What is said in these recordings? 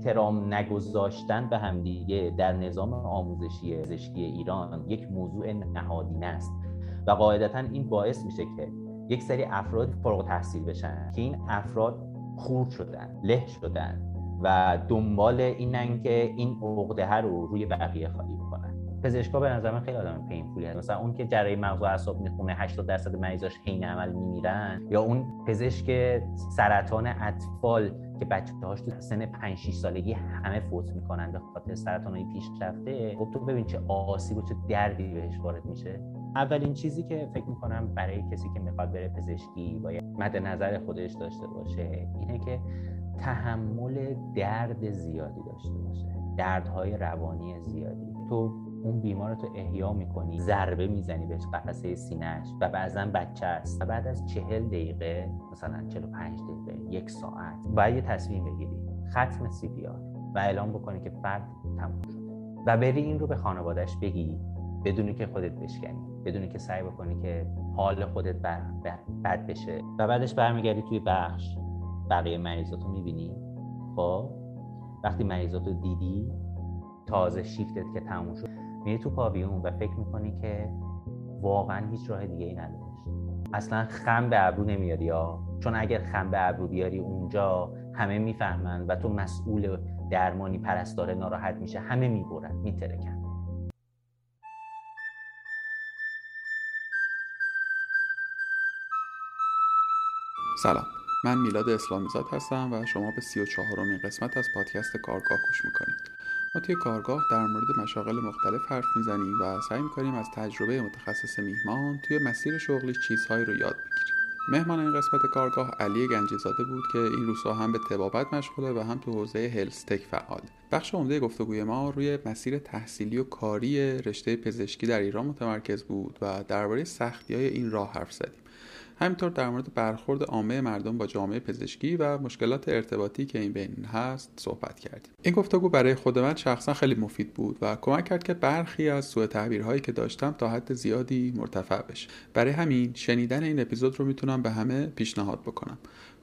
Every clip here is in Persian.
احترام نگذاشتن به همدیگه در نظام آموزشی پزشکی ایران یک موضوع نهادینه است و قاعدتاً این باعث میشه که یک سری افراد فارغ التحصیل بشن که این افراد خورد شدن، له شدن و دنبال اینن که این عقده رو روی بقیه خالی بکنن. پزشکا به نظر من خیلی آدم پینفولی هست، مثلا اون که جراحی مغز و اعصاب میخونه 80% مریضاش عین عمل میمیرن، یا اون پزشک سرطان اطفال که بچه‌هاش تو سن 5-6 سالگی همه فوت میکنن به خاطر سرطان‌های پیشرفته. خب تو ببین چه آسیب و چه دردی بهش وارد میشه. اولین چیزی که فکر میکنم برای کسی که میخواد بره پزشکی باید مد نظر خودش داشته باشه اینه که تحمل درد زیادی داشته باشه، دردهای روانی زیادی. تو اون بیمار تو احیا میکنی، ضربه میزنی بهش قفسه سینه‌اش و بعضاً بچه است و بعد از 40 دقیقه، مثلا 45 دقیقه، 1 ساعت باید یه تصمیم بگیری، ختم سی پی آر و اعلام بکنی که فرد تموم شده و بری این رو به خانواده‌اش بگی بدون که خودت بشکنی، بدون که سعی بکنی که حال خودت بد بشه. و بعدش برمیگردی توی بخش، بقیه مریضاتو میبینی. خب وقتی مریضاتو دیدی، تازه شیفتت که تموم شد، میری تو پاویون و فکر میکنی که واقعا هیچ راه دیگه ای نداشت. اصلا خم به ابرو نمیاری یا، چون اگر خم به ابرو بیاری اونجا همه میفهمن و تو مسئول درمانی، پرستاره ناراحت میشه، همه میبرن میترکن. سلام، من میلاد اسلامیزاد هستم و شما به 34مین قسمت از پادکست کارگاه گوش میکنید. ما توی کارگاه در مورد مشاغل مختلف حرف میزنیم و سعی میکنیم از تجربه متخصص میهمان توی مسیر شغلی چیزهایی رو یاد بگیریم. مهمان این قسمت کارگاه علی گنجی‌زاده بود که این روزها هم به طبابت مشغوله و هم تو حوزه هلث تک فعال. بخش عمده گفتگوی ما روی مسیر تحصیلی و کاری رشته پزشکی در ایران متمرکز بود و درباره سختی‌های این راه حرف زدیم. همینطور در مورد برخورد عامه مردم با جامعه پزشکی و مشکلات ارتباطی که این بین هست صحبت کردیم. این گفتگو برای خود من شخصا خیلی مفید بود و کمک کرد که برخی از سوء تعبیرهایی که داشتم تا حد زیادی مرتفع بشه. برای همین شنیدن این اپیزود رو میتونم به همه پیشنهاد بکنم،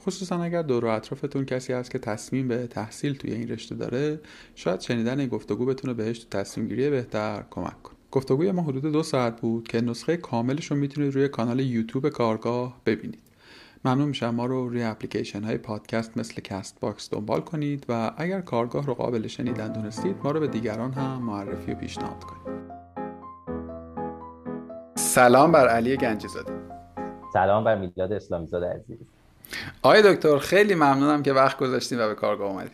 خصوصا اگر دور و اطرافتون کسی هست که تصمیم به تحصیل توی این رشته داره. شاید شنیدن این گفتگو بتونه بهش تو تصمیم گیری بهتر کمک کنه. گفتگوی ما حدود 2 ساعت بود که نسخه کاملش رو میتونید روی کانال یوتیوب کارگاه ببینید. ممنون میشم ما رو روی اپلیکیشن های پادکست مثل کست باکس دنبال کنید و اگر کارگاه رو قابل شنیدن دونستید ما رو به دیگران هم معرفی و پیشنهاد کنید. سلام بر علی گنجی‌زاده. سلام بر میلاد اسلامی‌زاده عزیز. آقای دکتر خیلی ممنونم که وقت گذاشتید و به کارگاه اومدید.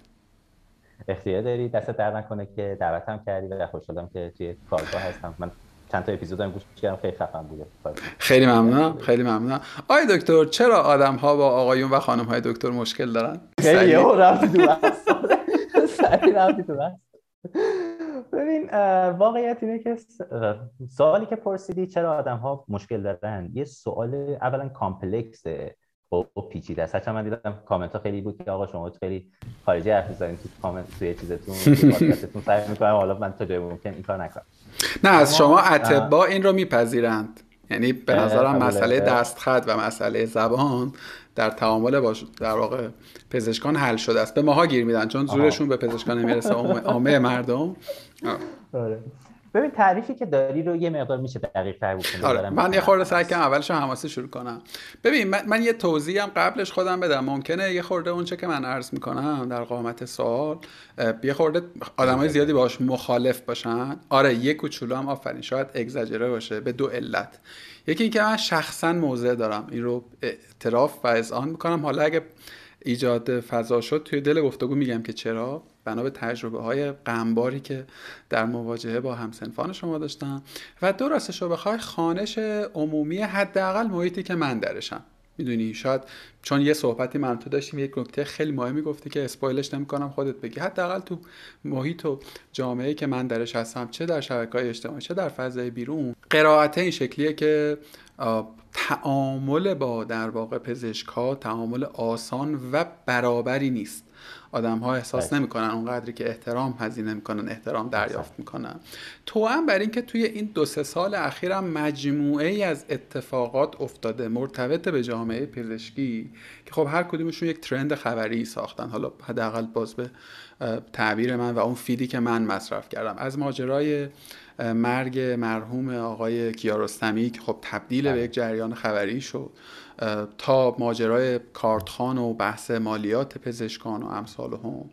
اختیار داری، دست درد نکنه که دعوتم کردی و خوشحالم که توی کارگاه هستم. من چند تا اپیزودم گوش کردم، خیلی خفن بوده. خیلی ممنونم، خیلی ممنونم. آقای دکتر چرا آدم‌ها با آقایون و خانم‌های دکتر مشکل دارن؟ خیلی رفتی تو بحث. ببین واقعیت اینه که سوالی که پرسیدی چرا آدم‌ها مشکل دارن، یه سوال اولا کامپلکسه و پیچیده است. حتما من دیدم کامنت ها خیلی بود که آقا شما خیلی خارجی حرف می‌زنید تو کامنت، توی چیزتون، توی پادکستتون. سعی می‌کنم حالا من تا جای ممکن این کار نکنم. نه از شما اطباء این رو میپذیرند، یعنی به نظرم مسئله دستخط و مسئله زبان در تعامل با در واقع پزشکان حل شده است. به ماها گیر میدن چون زورشون به پزشکان نمیرسه، عامه مردم. آره ببین تعریفی که داری رو یه مقدار میشه دقیق‌تر بکنی. آره من یه خورده سعی کنم اولشو حماسه شروع کنم. ببین من یه توضیحی هم قبلش خودم بدم، ممکنه یه خورده اونچه که من عرض میکنم در قامت سوال یه خورده آدمای زیادی باهاش مخالف باشن. آره یه کوچولو هم آفرین شاید اگزاجره باشه، به 2 علت. یکی اینکه من شخصا موضع دارم، این رو اعتراف و اذعان میکنم. حالا اگه ایجاد فضا شد توی دل گفتگو میگم که چرا، بنا به تجربه‌های غمباری که در مواجهه با همسنفان شما داشتم. و دو راستش رو بخوای خوانش عمومی حداقل محیطی که من درشم. میدونی شاید چون یه صحبتی من تو داشتیم یک نکته خیلی مهمی گفتی که اسپایلش نمی‌کنم، خودت بگی. حداقل تو محیط و جامعه‌ای که من درش هستم، چه در شبکه‌های اجتماعی چه در فضای بیرون، قرائت این شکلیه که تعامل با در واقع پزشک‌ها تعامل آسان و برابری نیست. آدم‌ها احساس نمی‌کنن اونقدری که احترام هزینه می‌کنن احترام دریافت می‌کنن. توأم بر این که توی این 2-3 سال اخیرم مجموعه‌ای از اتفاقات افتاده مرتبط به جامعه پزشکی که خب هر کدومشون یک ترند خبری ساختن، حالا حداقل باز به تعبیر من و اون فیدی که من مصرف کردم، از ماجرای مرگ مرحوم آقای کیارستمی که خب تبدیل به یک جریان خبری شد تا ماجرای کارتخوان و بحث مالیات پزشکان و امثال هم.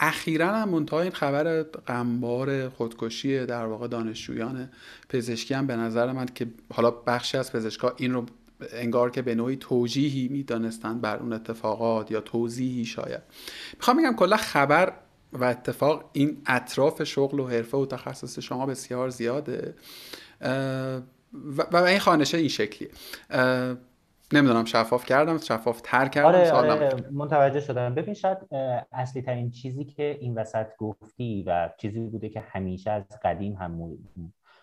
اخیراً هم منتها این خبر غمبار خودکشی در واقع دانشجویان پزشکی هم به نظر من که حالا بخشی از پزشکا این رو انگار که به نوعی توجیهی میدانستند بر اون اتفاقات یا توضیحی شاید. میخوام بگم کلا خبر و اتفاق این اطراف شغل و حرفه و تخصص شما بسیار زیاده و این خوانشه این شکلیه. نمیدونم شفاف کردم، شفاف تر کردم. آره متوجه شدم. ببین شاید اصلی ترین چیزی که این وسط گفتی و چیزی بوده که همیشه از قدیم هم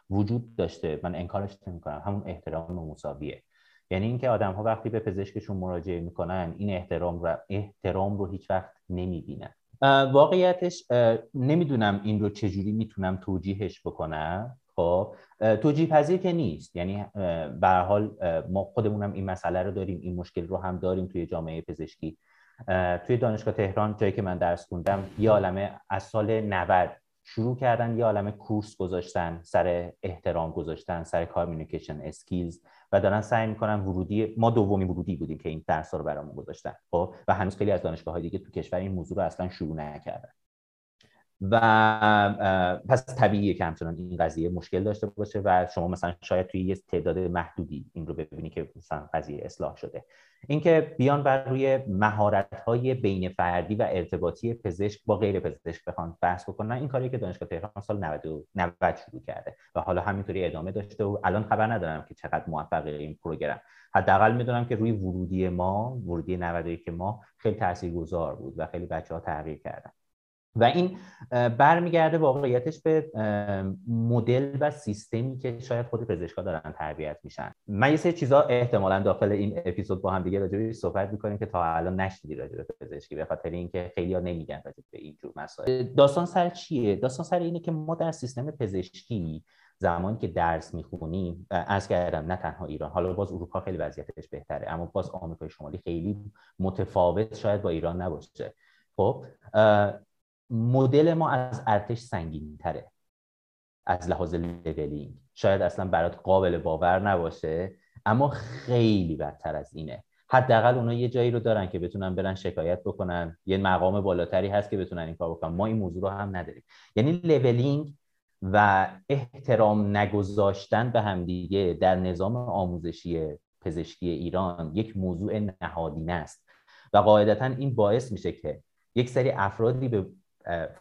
وجود داشته، من انکارش نمی‌کنم، همون احترام و مساویه. یعنی اینکه آدم‌ها وقتی به پزشکشون مراجعه می‌کنن این احترام رو هیچ وقت نمی‌بینن. واقعیتش نمیدونم این رو چجوری میتونم توجیهش بکنم. خب توجیه پذیر که نیست، یعنی به هر حال ما خودمونم این مسئله رو داریم، این مشکل رو هم داریم توی جامعه پزشکی. توی دانشگاه تهران جایی که من درس خوندم یه عالمه از سال 90 شروع کردن یه عالمه کورس گذاشتن سر احترام گذاشتن، سر کامیونیکیشن اسکیلز و دارن سعی میکنن ورودی، ما دومین ورودی بودیم که این درس‌ها رو برامون گذاشتن. خب و هنوز خیلی از دانشگاه‌های دیگه تو کشور این موضوع رو اصلا شروع نکردن و پس طبیعیه که همچنان این قضیه مشکل داشته باشه و شما مثلا شاید توی یه تعداد محدودی این رو ببینی که مثلا قضیه اصلاح شده. اینکه بیان بر روی مهارت‌های بین‌فردی و ارتباطی پزشک با غیر پزشک بخوان بحث بکنن، این کاری که دانشگاه تهران سال 90 شروع کرده و حالا همینطوری ادامه داشته و الان خبر ندارم که چقدر موفق این پروگرام. حداقل میدونم که روی ورودی 90 که ما خیلی تاثیرگذار بود و خیلی بچه‌ها تغییر کردن. و این برمیگرده واقعیتش به مدل و سیستمی که شاید خود پزشکا دارن تربیت میشن. من یه سری چیزا احتمالاً داخل این اپیزود با هم دیگه راجع بهش صحبت می‌کنیم که تا الان نشدی راجع به پزشکی، به خاطر اینکه خیلی‌ها نمیگن راجع به این جور مسائل. داستان سر چیه؟ داستان سر اینه که ما در سیستم پزشکی زمانی که درس میخونیم، عرض کردم نه تنها ایران، حالا باز اروپا خیلی وضعیتش بهتره، اما باز آمریکای شمالی خیلی متفاوت شاید با ایران نباشه. خب مدل ما از ارتش سنگین‌تره از لحاظ لولینگ، شاید اصلا برات قابل باور نباشه اما خیلی بدتر از اینه. حداقل اونا یه جایی رو دارن که بتونن برن شکایت بکنن، یه مقام بالاتری هست که بتونن این کار بکنن، ما این موضوع رو هم نداریم. یعنی لولینگ و احترام نگذاشتن به همدیگه در نظام آموزشی پزشکی ایران یک موضوع نهادینه است و قاعدتاً این باعث میشه که یک سری افرادی به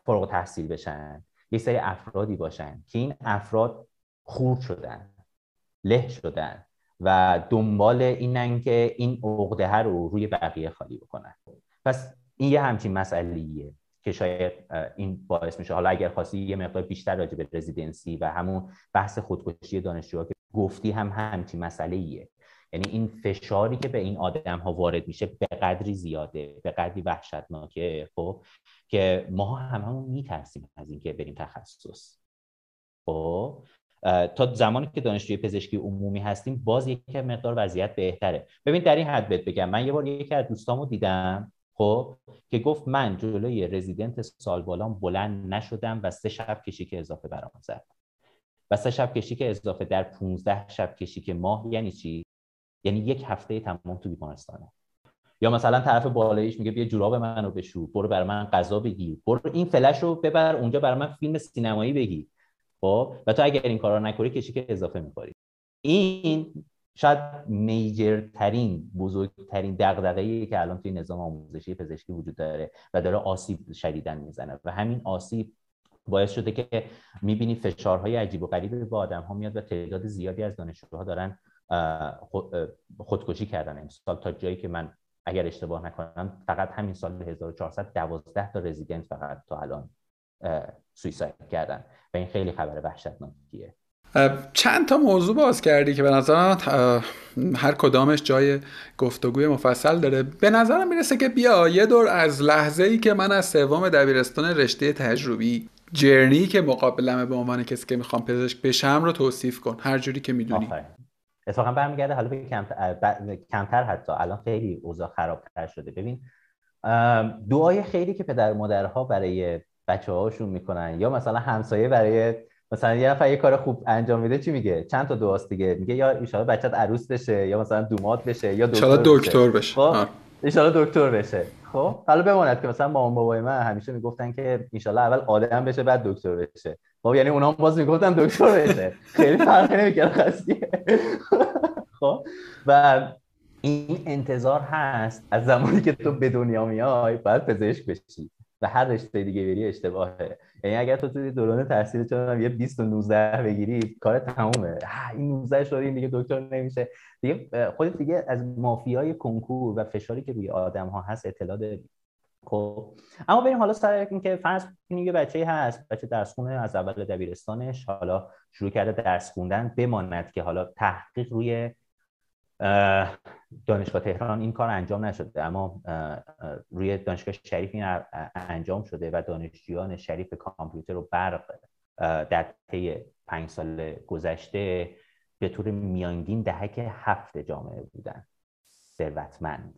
فارغ تحصیل بشن، یک سری افرادی باشن که این افراد خورد شدن، له شدن و دنبال اینن که این عقده رو روی بقیه خالی بکنن. پس این یه همچین مسئله‌ایه که شاید این باعث میشه. حالا اگر خواستی یه مقدار بیشتر راجع به رزیدنسی و همون بحث خودکشی دانشجوها که گفتی هم همچین مسئله‌ایه. یعنی این فشاری که به این آدم‌ها وارد میشه به قدری زیاده، به قدری وحشتناکه خب که ما هممون میترسیم از اینکه بریم تخصص. خب تا زمانی که دانشجوی پزشکی عمومی هستیم باز یک مقدار وضعیت بهتره. ببین در این حد بهت بگم، من یه بار یکی از دوستامو دیدم خب که گفت من جلوی رزیدنت سالبالام بلند نشدم و 3 شب کشیک اضافه برام زد. و 3 شب کشیک اضافه در 15 شب کشیک ماه یعنی چی؟ یعنی 1 هفته تمام تو بیمارستانه. یا مثلا طرف بالاییش میگه بیا جوراب منو بشو، برو برای من غذا بگیر، برو این فلش رو ببر اونجا برای من فیلم سینمایی بگی. خب و تو اگر این کارا نکنی کشیک اضافه می‌خوری. این شاید میجرترین بزرگترین دغدغه‌ایه که الان توی نظام آموزشی پزشکی وجود داره و داره آسیب شدیدن میزنه و همین آسیب باعث شده که می‌بینی فشارهای عجیب و غریبی به آدم‌ها میاد و تعداد زیادی از دانشجوها دارن خودکشی کردن امسال. تا جایی که من اگر اشتباه نکنم فقط همین سال 1412 تا رزیدنت فقط تا الان سویساید کردن و این خیلی خبر وحشتناکیه. چند تا موضوع باز کردی که به نظرم هر کدامش جای گفتگوی مفصل داره. به نظرم میرسه که بیا یه دور از لحظه‌ای که من از سوم دبیرستان رشته تجربی جرنی که مقابلمه به عنوان کسی که میخوام پزشک بشم رو توصیف کن، هر جوری که میدونی. اتفاقا برمیگرده حالا به کمتر حتی الان خیلی اوضاع خرابتر شده. ببین دعای خیلی که پدر مادرها برای بچه‌هاشون میکنن، یا مثلا همسایه برای مثلا یه نفر یه کار خوب انجام میده چی میگه؟ چند تا دعاست دیگه، میگه یا ان شاءالله بچت عروس بشه، یا مثلا دومات بشه، یا دکتر بشه. خب ان شاءالله دکتر بشه. خب حالا بماند که مثلا مامان بابای من همیشه میگفتن که ان شاءالله اول آدم بشه بعد دکتر بشه. خب یعنی اونا هم باز میگفتن دکتر بشه. خیلی فرقی نمیکنه قضیه. خب و این انتظار هست از زمانی که تو به دنیا میای باید پزشک بشی و هر رشته دیگه بری اشتباهه. یعنی اگر تو توی دوران تحصیل چون یه 20 و 19 بگیری کار تمومه. این 19 شده این دیگه دکتر نمیشه دیگه. خودت دیگه از مافیای کنکور و فشاری که روی آدم ها هست اطلاع داری. خب اما بریم حالا سر این که فرض کنیم یه بچه‌ای هست، بچه درس خونه از اول دبیرستانش حالا شروع کرده درس خوندن، بماند که حالا تحقیق روی دانشگاه تهران این کار انجام نشده اما روی دانشگاه شریف این انجام شده و دانشجویان شریف کامپیوتر و برق در طی 5 سال گذشته به طور میانگین دهک 7 جامعه بودن ثروتمند.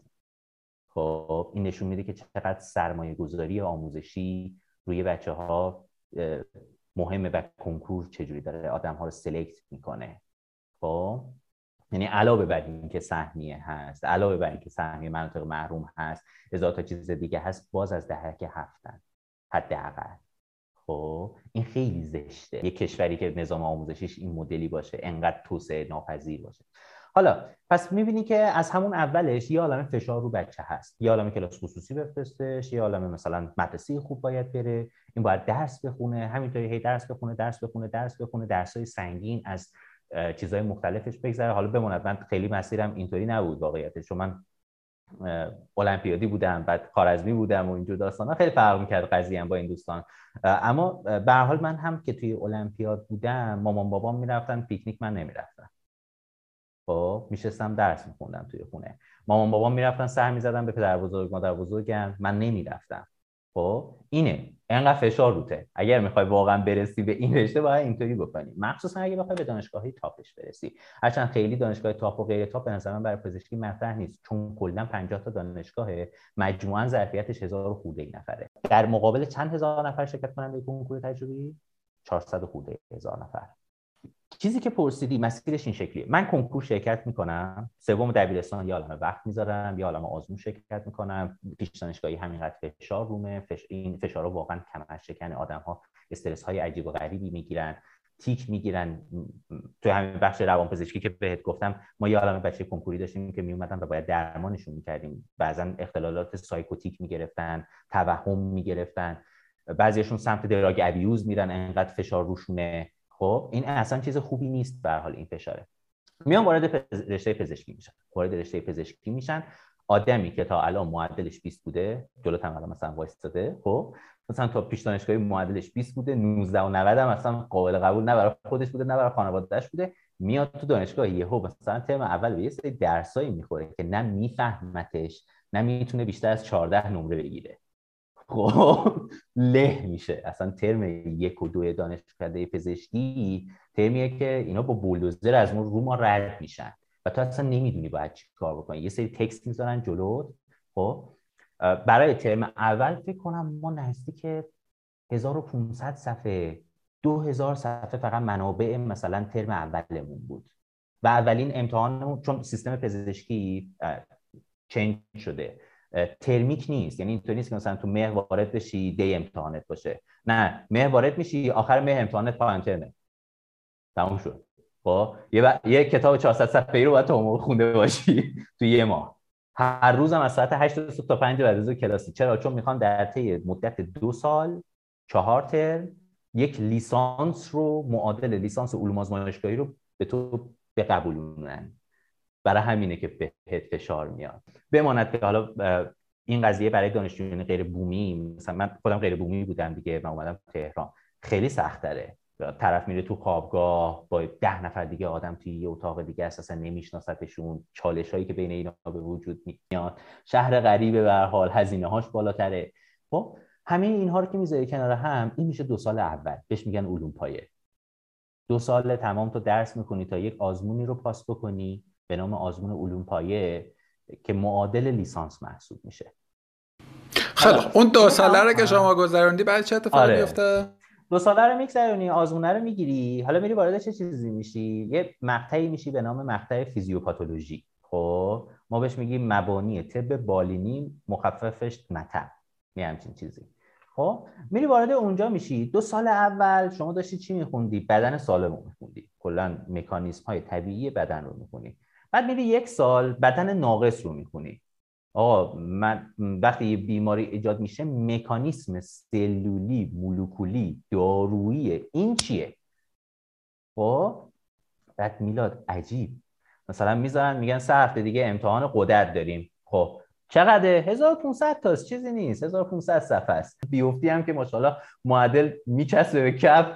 خب این نشون میده که چقدر سرمایه گذاری آموزشی روی بچه ها مهمه و کنکور چجوری داره آدم ها رو سلیکت میکنه. خب یعنی علاوه بر این که سهمیه هست، علاوه بر این که سهمیه مناطق محروم هست، هزار تا چیز دیگه هست، باز از دهک 7 حداقل. خب این خیلی زشته یک کشوری که نظام آموزشیش این مدلی باشه، انقدر توسعه ناپذیر باشه. حالا پس می‌بینی که از همون اولش یه عالمه فشار رو بچه هست، یه عالمه کلاس خصوصی بفرستش، یه عالمه مثلا مدرسه خوب باید بره، این باید درس بخونه، همینطوری هی درس بخونه، درس‌های سنگین از چیزهای مختلفش بگذره. حالا بماند من خیلی مسیرم اینطوری نبود واقعیتش، چون من المپیادی بودم، بعد خوارزمی بودم و اینجور داستانا، خیلی فرق می‌کرد قضیه‌ام با این دوستان. اما به هر حال من هم که توی المپیاد بودم مامان بابام می‌رفتن پیکنیک، من نمی‌رفتم. خب میشستم درس می‌خوندم توی خونه. مامان بابام می‌رفتن سر می‌زدن به پدر بزرگ مادر بزرگم، من نمی‌رفتم. خب اینه انقدر فشار روته. اگر میخوای واقعا برسی به این رشته باید اینطوری بکنی، مخصوصا اگه بخوای به دانشگاه‌های تاپش برسی. هرچند خیلی دانشگاه تاپ و غیر تاپ به نظر من برای پزشکی مطرح نیست، چون کلا 50 تا دانشگاه مجموعاً ظرفیتش 1000 خورده ای نفره، در مقابل چند هزار نفر شرکت کننده کنکور تجربی، 400 خورده هزار نفر. چیزی که پرسیدی مسیرش این شکلیه. من کنکور شرکت میکنم، سوم دبیرستان یه عالمه وقت میذارم، یه عالمه آزمون شرکت میکنم، پیش دانشگاهی همینقدر فشار رومه. این فشارا واقعا کمر شکن آدم ها، استرس های عجیب و غریبی میگیرن، تیک میگیرن. تو همین بخش روانپزشکی که بهت گفتم ما یه عالمه بچه کنکوری داشتیم که میومدن و باید درمانشون میکردیم، بعضن اختلالات سایکوتیک میگرفتن، توهم میگرفتن، بعضیشون سمت دراگ ابیوز میرن انقدر فشار روشونه. خب این اصلا چیز خوبی نیست. به هر حال این فشاره. میان وارد رشته پزشکی میشن. آدمی که تا الان معدلش 20 بوده، جلوت هم الان مثلا وایستاده، خب مثلا تا پیش دانشگاهی معدلش 20 بوده، 19 و 90 هم مثلا قابل قبول نه برای خودش بوده نه برای خانواده‌اش بوده، میاد تو دانشگاه یهو مثلا ترم اول به یه سری درسایی میخوره که نه میفهمتش نه میتونه بیشتر از 14 نمره بگیره. خب له میشه. اصلا ترم 1 و 2 دانشکده پزشکی ترمیه که اینا با بولدوزر از ما رو ما رد میشن و تو اصلا نمیدونی باید چی کار بکنی. یه سری تکست میذارن جلوت. خب برای ترم اول فکر کنم ما نزدیک که 1500 صفحه 2000 صفحه فقط منابع مثلا ترم اولمون بود و اولین امتحانمون، چون سیستم پزشکی چنج شده، ترمیک نیست. یعنی اینطور نیست که مثلا تو مهر وارد بشی دی امتحانت باشه، نه مهر وارد میشی آخر مهر امتحانت پایان ترمه تموم شد. خب یه کتاب 400 صفحه‌ای رو باید تا عمر خونده باشی تو یه ماه. هر روز هم از ساعت 8 صبح تا 5 بعد از کلاسی. چرا؟ چون میخوان در طی مدت 2 سال 4 ترم یک لیسانس رو معادل لیسانس علوم آزمایشگاهی رو به تو بقبولونن. برای همینه که بهت فشار میاد. بماند که حالا این قضیه برای دانشجویان غیر بومی، مثلا من خودم غیر بومی بودم دیگه، من اومدم تهران، خیلی سخت‌تره. طرف میره تو خوابگاه با 10 نفر دیگه آدم توی یه اتاق دیگه، اساسا نمیشناستشون، چالشایی که بین اینا به وجود میاد، شهر غریبه، به هر حال هزینه‌هاش بالاتره. خب همه اینها رو که میذاری کنار هم، این میشه 2 سال اول، بهش میگن علوم پایه. 2 سال تمام تو درس میکنی تا یک آزمونی رو پاس بکنی به نام آزمون علوم پایه که معادل لیسانس محسوب میشه. خیلی اون 2 ساله رو که شما گذروندی بعد چه اتفاقی میفته؟ 2 ساله رو میگذرونی، آزمونه رو میگیری، حالا میری وارد چه چیزی میشی؟ یه مقطعی میشی به نام مقطع فیزیوپاتولوژی. خب ما بهش میگیم مبانی طب بالینی، مخففش مطب، همچین چیزی. خب میری وارد اونجا میشی. 2 سال اول شما داشتی چی میخوندی؟ بدن سالم رو میخوندی، کلا مکانیزم های طبیعی بدن رو میخونی. بعد میری 1 سال بدن ناقص رو میخونی. آقا من وقتی یه بیماری ایجاد میشه، مکانیسم سلولی، مولکولی، دارویی این چیه؟ خب بعد میلاد عجیب مثلا میذارن میگن 3 هفته دیگه امتحان قدرت داریم. خب چقدره؟ 1500 تاست، چیزی نیست، 1500 صفحه است. بیوفتی هم که ماشاءالله معادل میچسبه به کف،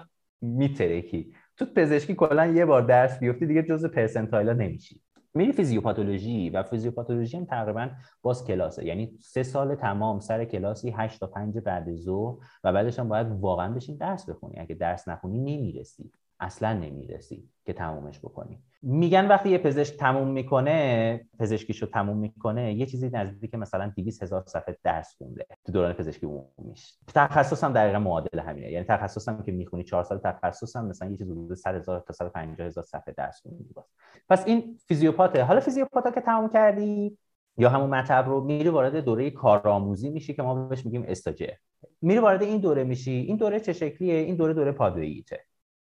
میترکی. تو پزشکی کلا یه بار درس بیوفتی دیگه جزء پرسنتایلا نمیشی. میری فیزیوپاتولوژی، و فیزیوپاتولوژی هم تقریبا باز کلاسه، یعنی 3 سال تمام سر کلاسی 8 تا 5 بعد ظهر، و بعدش هم باید واقعا بشین درس بخونی. اگه درس نخونی نمیرسی، اصلا نمیرسی که تمومش بکنی. میگن وقتی یه پزشک تموم میکنه، پزشکیشو تموم میکنه، یه چیزی نزدیک مثلا 200,000 صفحه درس خونده تو دوران پزشکی عمومیش. تخصصم دقیقاً معادل همینه، یعنی تخصصم که میخونی 4 سال تخصصم مثلا یه چیزی حدود 100,000 تا 150,000 صفحه درس خونده. پس این فیزیوپاته. حالا فیزیوپاتا که تموم کردی یا همون مطلب رو، میری وارد دوره کارآموزی میشی که ما بهش میگیم استاجر. میری وارد این دوره میشی. این دوره چه شکلیه؟ این دوره پادوییته.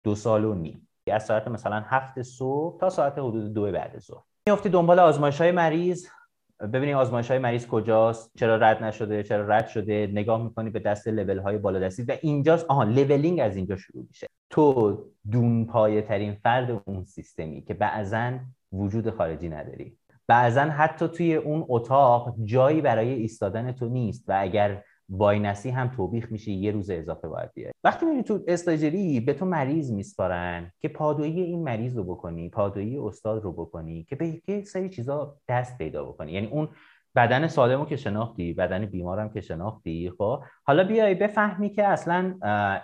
2 سال و نیم، از ساعت مثلا 7 صبح تا ساعت حدود 2 بعد ظهر میافتی دنبال آزمایش‌های مریض، ببینی آزمایش‌های مریض کجاست، چرا رد نشده، چرا رد شده. نگاه میکنی به دست لول‌های بالادستی، و اینجاست لولینگ از اینجا شروع میشه. تو دونپایه‌ترین فرد اون سیستمی که بعضاً وجود خارجی نداری، بعضاً حتی توی اون اتاق جایی برای ایستادن تو نیست، و اگر واینسی هم توبیخ میشه، یه روز اضافه باید بیاری. وقتی میری تو استاجری، به تو مریض میسپارن که پادویی این مریض رو بکنی، پادویی استاد رو بکنی، که به یک سری چیزا دست پیدا بکنی. یعنی اون بدن سالمو که شناختی، بدن بیمارم که شناختی، خب حالا بیای بفهمی که اصلا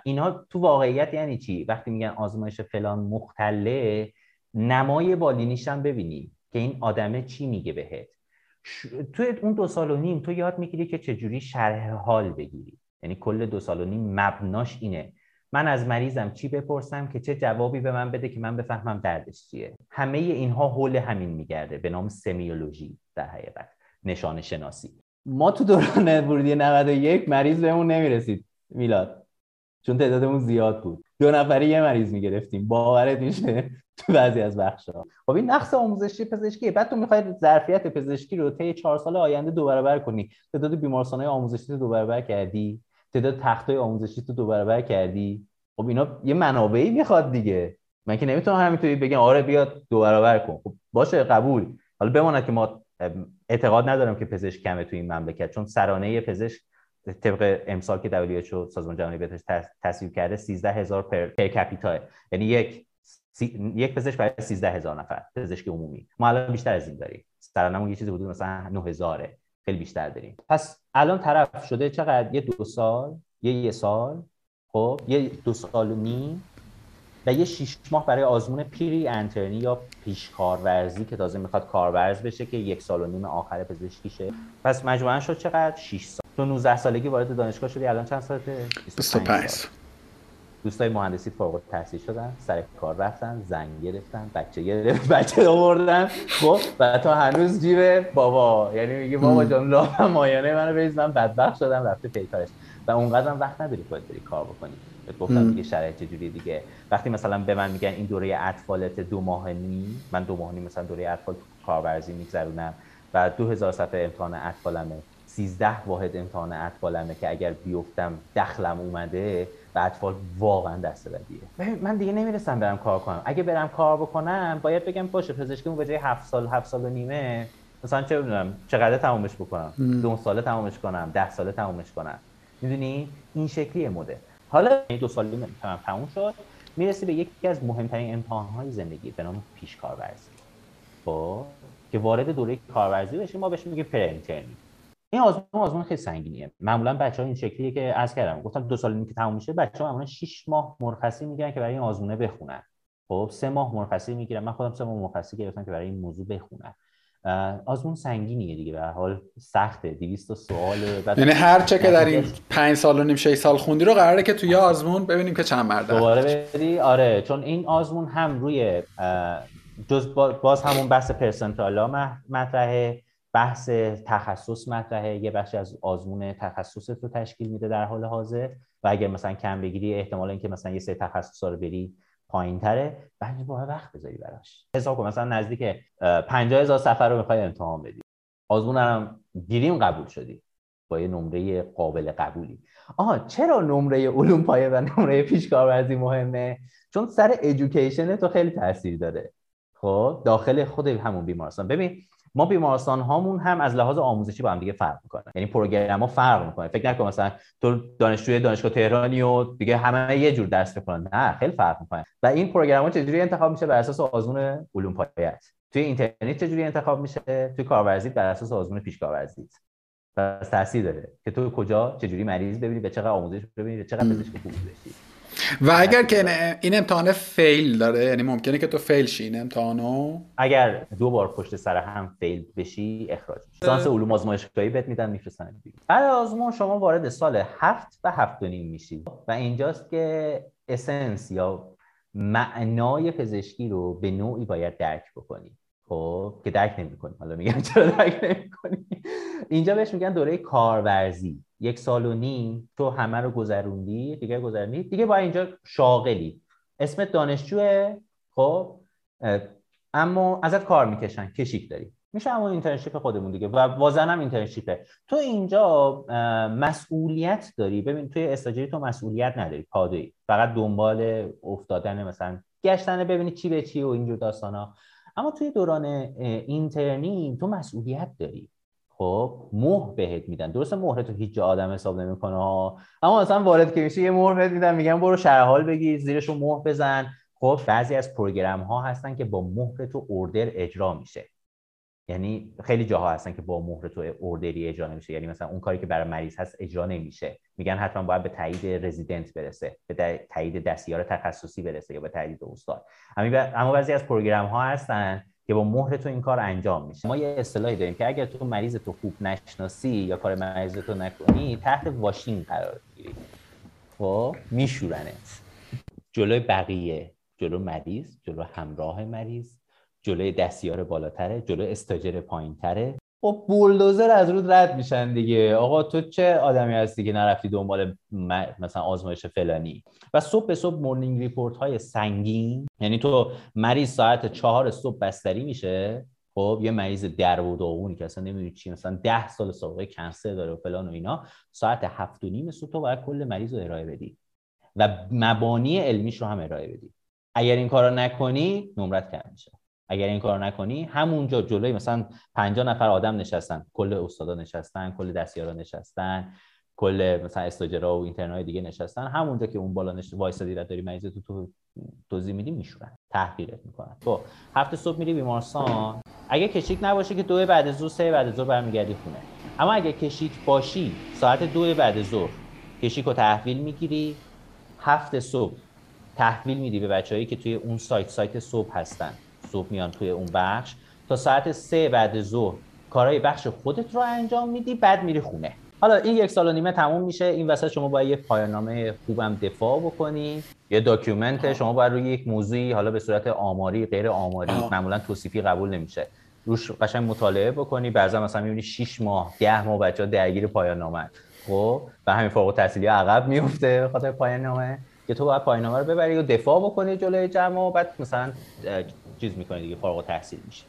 اینا تو واقعیت یعنی چی. وقتی میگن آزمایش فلان مختله، نمای بالینیش هم ببینی که این آدمه چی میگه بهت. تو اون 2 سال و نیم تو یاد میگیری که چجوری شرح حال بگیری. یعنی کل 2 سال و نیم مبناش اینه: من از مریضم چی بپرسم که چه جوابی به من بده که من بفهمم دردش چیه. همه اینها حول همین میگرده، به نام سمیولوژی، در حقیقت نشانه شناسی. ما تو دوران ورودی 91 مریض بهمون نمیرسید میلاد، چون تعدادمون زیاد بود. 2 نفری یه مریض میگرفتیم، باورت میشه، تو بعضی از بخش‌ها. خب این نقص آموزشی پزشکیه. بعد تو می‌خوای ظرفیت پزشکی رو طی 4 سال آینده 2 برابر کنی. تعداد بیمارستان‌های آموزشی رو 2 برابر کردی، تعداد تخت‌های آموزشی رو 2 برابر کردی. خب اینا یه منابعی میخواد دیگه. من که نمیتونم همینطوری بگم آره بیاد 2 برابر کن. خب باشه، قبول. حالا بماند که ما اعتقاد ندارم که پزشک کمه تو این مملکت، چون سرانه پزشک طبق امسال که WHO سازمان جهانی بهداشت تصویب کرده 13,000 پر کپیتا، یعنی یک پزشک برای 13,000 نفر پزشکی عمومی. ما الان بیشتر از این داریم، سرانمون یه چیزی حدود مثلا 9,000، خیلی بیشتر داریم. پس الان طرف شده چقدر؟ یه 2 سال، یه سال، خب یه 2 سال و نیم، و یه 6 ماه برای آزمون پیری انترنی یا پیشکارورزی که تازه میخواد کارورز بشه، که 1 سال و نیم آخر پزشکیشه. پس مجموعاً شد چقدر؟ 6 سال. تو 19 سالگی وارد دانشگاه شدی، الان چند سالته؟ 25 سال. دوستای مهندسی فارغ التحصیل شدن، سر کار رفتن، زنگ گرفتن، بچه آوردن، خب و تا هنوز جیب بابا، یعنی میگه بابا جان لازم مایانه منو بریز، من بدبخت شدم، رفته پیکارش. و اونقدرم وقت نداری خودت بری کار بکنی. بهت گفتم دیگه شرایط چجوری دیگه. وقتی مثلا به من میگن این دوره اطفالت 2 ماهه نیم، من 2 ماهه نیم مثلا دوره اطفال کارورزی میگذرونم، و 2000 صفحه امتحان اطفالمه، 13 واحد امتحان اطفالمه که اگر بیفتم دخلم اومده، و اطفال واقعا دست بدیه. من دیگه نمیرسم برم کار کنم. اگه برم کار بکنم باید بگم باشه پزشکیمو به جای 7 سال، 7 سال و نیمه مثلا چه میدونم چقدر تمومش بکنم، 2 ساله تمومش کنم، 10 ساله تمومش کنم. میدونی این شکلیه مدل. حالا 2 سالی تموم شد، میرسی به یکی از مهمترین امتحان‌های زندگی به نام پیشکارورزی. خب که وارد دوره کارورزی بشیم ما بهش میگیم پرینترنی. این آزمون خیلی سنگینیه. معمولا بچه‌ها این شکلیه که عرض کردم، گفتم 2 سالگی که تموم میشه بچه‌ها معمولا 6 ماه مرخصی میگیرن که برای این آزمونه بخونن. خب 3 ماه مرخصی میگیرن. من خودم 3 ماه مرخصی گرفتم که برای این موضوع بخونم. آزمون سنگینیه دیگه، به هر حال سخته. 200 سوال، یعنی هر چه که در این 5 سال و نیم 6 سال خوندی رو قراره که توی آزمون ببینیم که چند مرده دوباره بدی. آره، چون این آزمون هم روی جز باز همون بحث پرسنتالا مطرحه، بحث تخصص مطرحه. یه بخشی از آزمون تخصصت رو تشکیل میده در حال حاضر و اگر مثلا کم بگیری احتمال اینکه مثلا یه سری تخصصا رو بری پایین‌تره. بعد باید وقت بذاری براش. حساب کن مثلا نزدیک 50000 سفر رو می‌خوای امتحان بدی. آزمون هم گیریم قبول شدی با یه نمره قابل قبولی. آها، چرا نمره علوم پایه و نمره پیشکارورزی مهمه؟ چون سر ادویکیشن تو خیلی تاثیر داره. خب داخل خود همون بیمارستان، ببین ما بیمارستان هامون هم از لحاظ آموزشی با هم دیگه فرق میکنه، یعنی پروگرام‌ها فرق میکنه. فکر نکن مثلا تو دانشجوی دانشگاه تهرانی و دیگه همه یه جور درس میخونن، نه، خیلی فرق میکنه. و این پروگرام‌ها چجوری انتخاب میشه؟ بر اساس آزمون علوم پایه. توی اینترنت چجوری انتخاب میشه؟ توی کارورزی بر اساس آزمون پیشکارورزی. پس تاثیر داره که تو کجا چجوری مریض ببینی، به چقدر آموزش ببینی، به چقدر پزشک خوب بشی. و اگر که این امتحان فیل داره، یعنی ممکنه که تو فیل شی این امتحانو، اگر دو بار پشت سر هم فیل بشی اخراج میشی. سانس علوم آزمایشگاهی بهت میدن، میفرستن دیگه. بعد از آزمون شما وارد سال 7 و 7.5 میشی و اینجاست که اسنس یا معنای پزشکی رو به نوعی باید درک بکنی. خب که درک نمی‌کنی. حالا میگم چرا درک نمی‌کنی. اینجا بهش میگن دوره کارورزی. 1.5 سال تو همه رو گذروندی، دیگه گذرونی، دیگه با اینجا شاغلی. اسمت دانشجوه، خب اما ازت کار میکشن، کشیک داری. میشه اما اینترنشیپ خودمون دیگه و وازنم اینترنشیپه. تو اینجا مسئولیت داری. ببین توی استاجری تو مسئولیت نداری، پادویی، فقط دنبال افتادن مثلا گشتنه، ببینی چی به چی و اینجور داستانا. اما توی دوران اینترنی تو مسئولیت داری. خب مهر بهت میدن. درسته مهر تو هیچ جا آدم حساب نمیکنه ها، اما مثلا وارد که میشه یه مهر بهت میدن، میگن برو شرح حال بگیر، زیرش رو مهر بزن. خب بعضی از پروگرام ها هستن که با مهر تو اوردر اجرا میشه، یعنی خیلی جاها هستن که با مهر تو اوردری اجرا نمیشه، یعنی مثلا اون کاری که برای مریض هست اجرا نمیشه. میگن حتما باید به تایید رزیدنت برسه، به تایید دستیار تخصصی برسه یا به تایید استاد. اما بعضی از پروگرام ها هستن که با مهر تو این کار انجام میشه. ما یه اصطلاحی داریم که اگر تو مریض تو خوب نشناسی یا کار مریض تو نکنی، تحت واشینگ قرار میگیری. خب میشورنت جلوی بقیه، جلو مریض، جلو همراه مریض، جلوی دستیار بالاتره، جلوی استاجر پایینتره. خب بولدوزر از رود رد میشن دیگه. آقا تو چه آدمی هستی که نرفتی دنبال مثلا آزمایش فلانی؟ و صبح به صبح مورنینگ ریپورت های سنگین، یعنی تو مریض ساعت 4 صبح بستری میشه. خب یه مریض در و داغونی که اصلا نمیدونی چی، مثلا 10 سال سابقه کنسر داره و فلان و اینا، ساعت 7:30 صبح تو باید کل مریض رو ارائه بدی و مبانی علمیش رو هم ارائه بدی. اگر این کارو نکنی نمرت کم میشه. اگر این کارو نکنی همونجا جلوی مثلا 50 نفر آدم نشستن، کل استادا نشستن، کل دستیارا نشستن، کل مثلا استاجرا و اینترنای دیگه نشستن، همونجا که اون بالا وایسادی داری مریض تو توضیح میدی، میشورن، تحقیرت میکنن. تو 7 صبح میری بیمارستان. اگه کشیک نباشه که 2 بعد از ظهر، 3 بعد از ظهر برمیگردی خونه. اما اگه کشیک باشی ساعت 2 بعد از ظهر کشیکو تحویل میگیری، 7 صبح تحویل میدی به بچه‌ای که توی اون سایت صبح هستن. صبح میان توی اون بخش تا ساعت 3 بعد ظهر کارهای بخش خودت رو انجام میدی، بعد میری خونه. حالا این 1.5 سال تموم میشه. این وسط شما باید یه پایان‌نامه خوبم دفاع بکنی، یه داکیومنت. شما باید روی یک موضوعی، حالا به صورت آماری غیر آماری، معمولا توصیفی قبول نمیشه، روش قشنگ مطالعه بکنی. بعضا مثلا میبینی 6 ماه 10 ماه بچه‌ها درگیر پایان‌نامه، خب و همین فارغ تحصیلی عقب میفته به خاطر پایان‌نامه که تو باید پایان‌نامه رو ببری و دفاع بکنی جلوی جمع. بعد مثلا چیز میکنی دیگه، فارغ تحصیل میشه.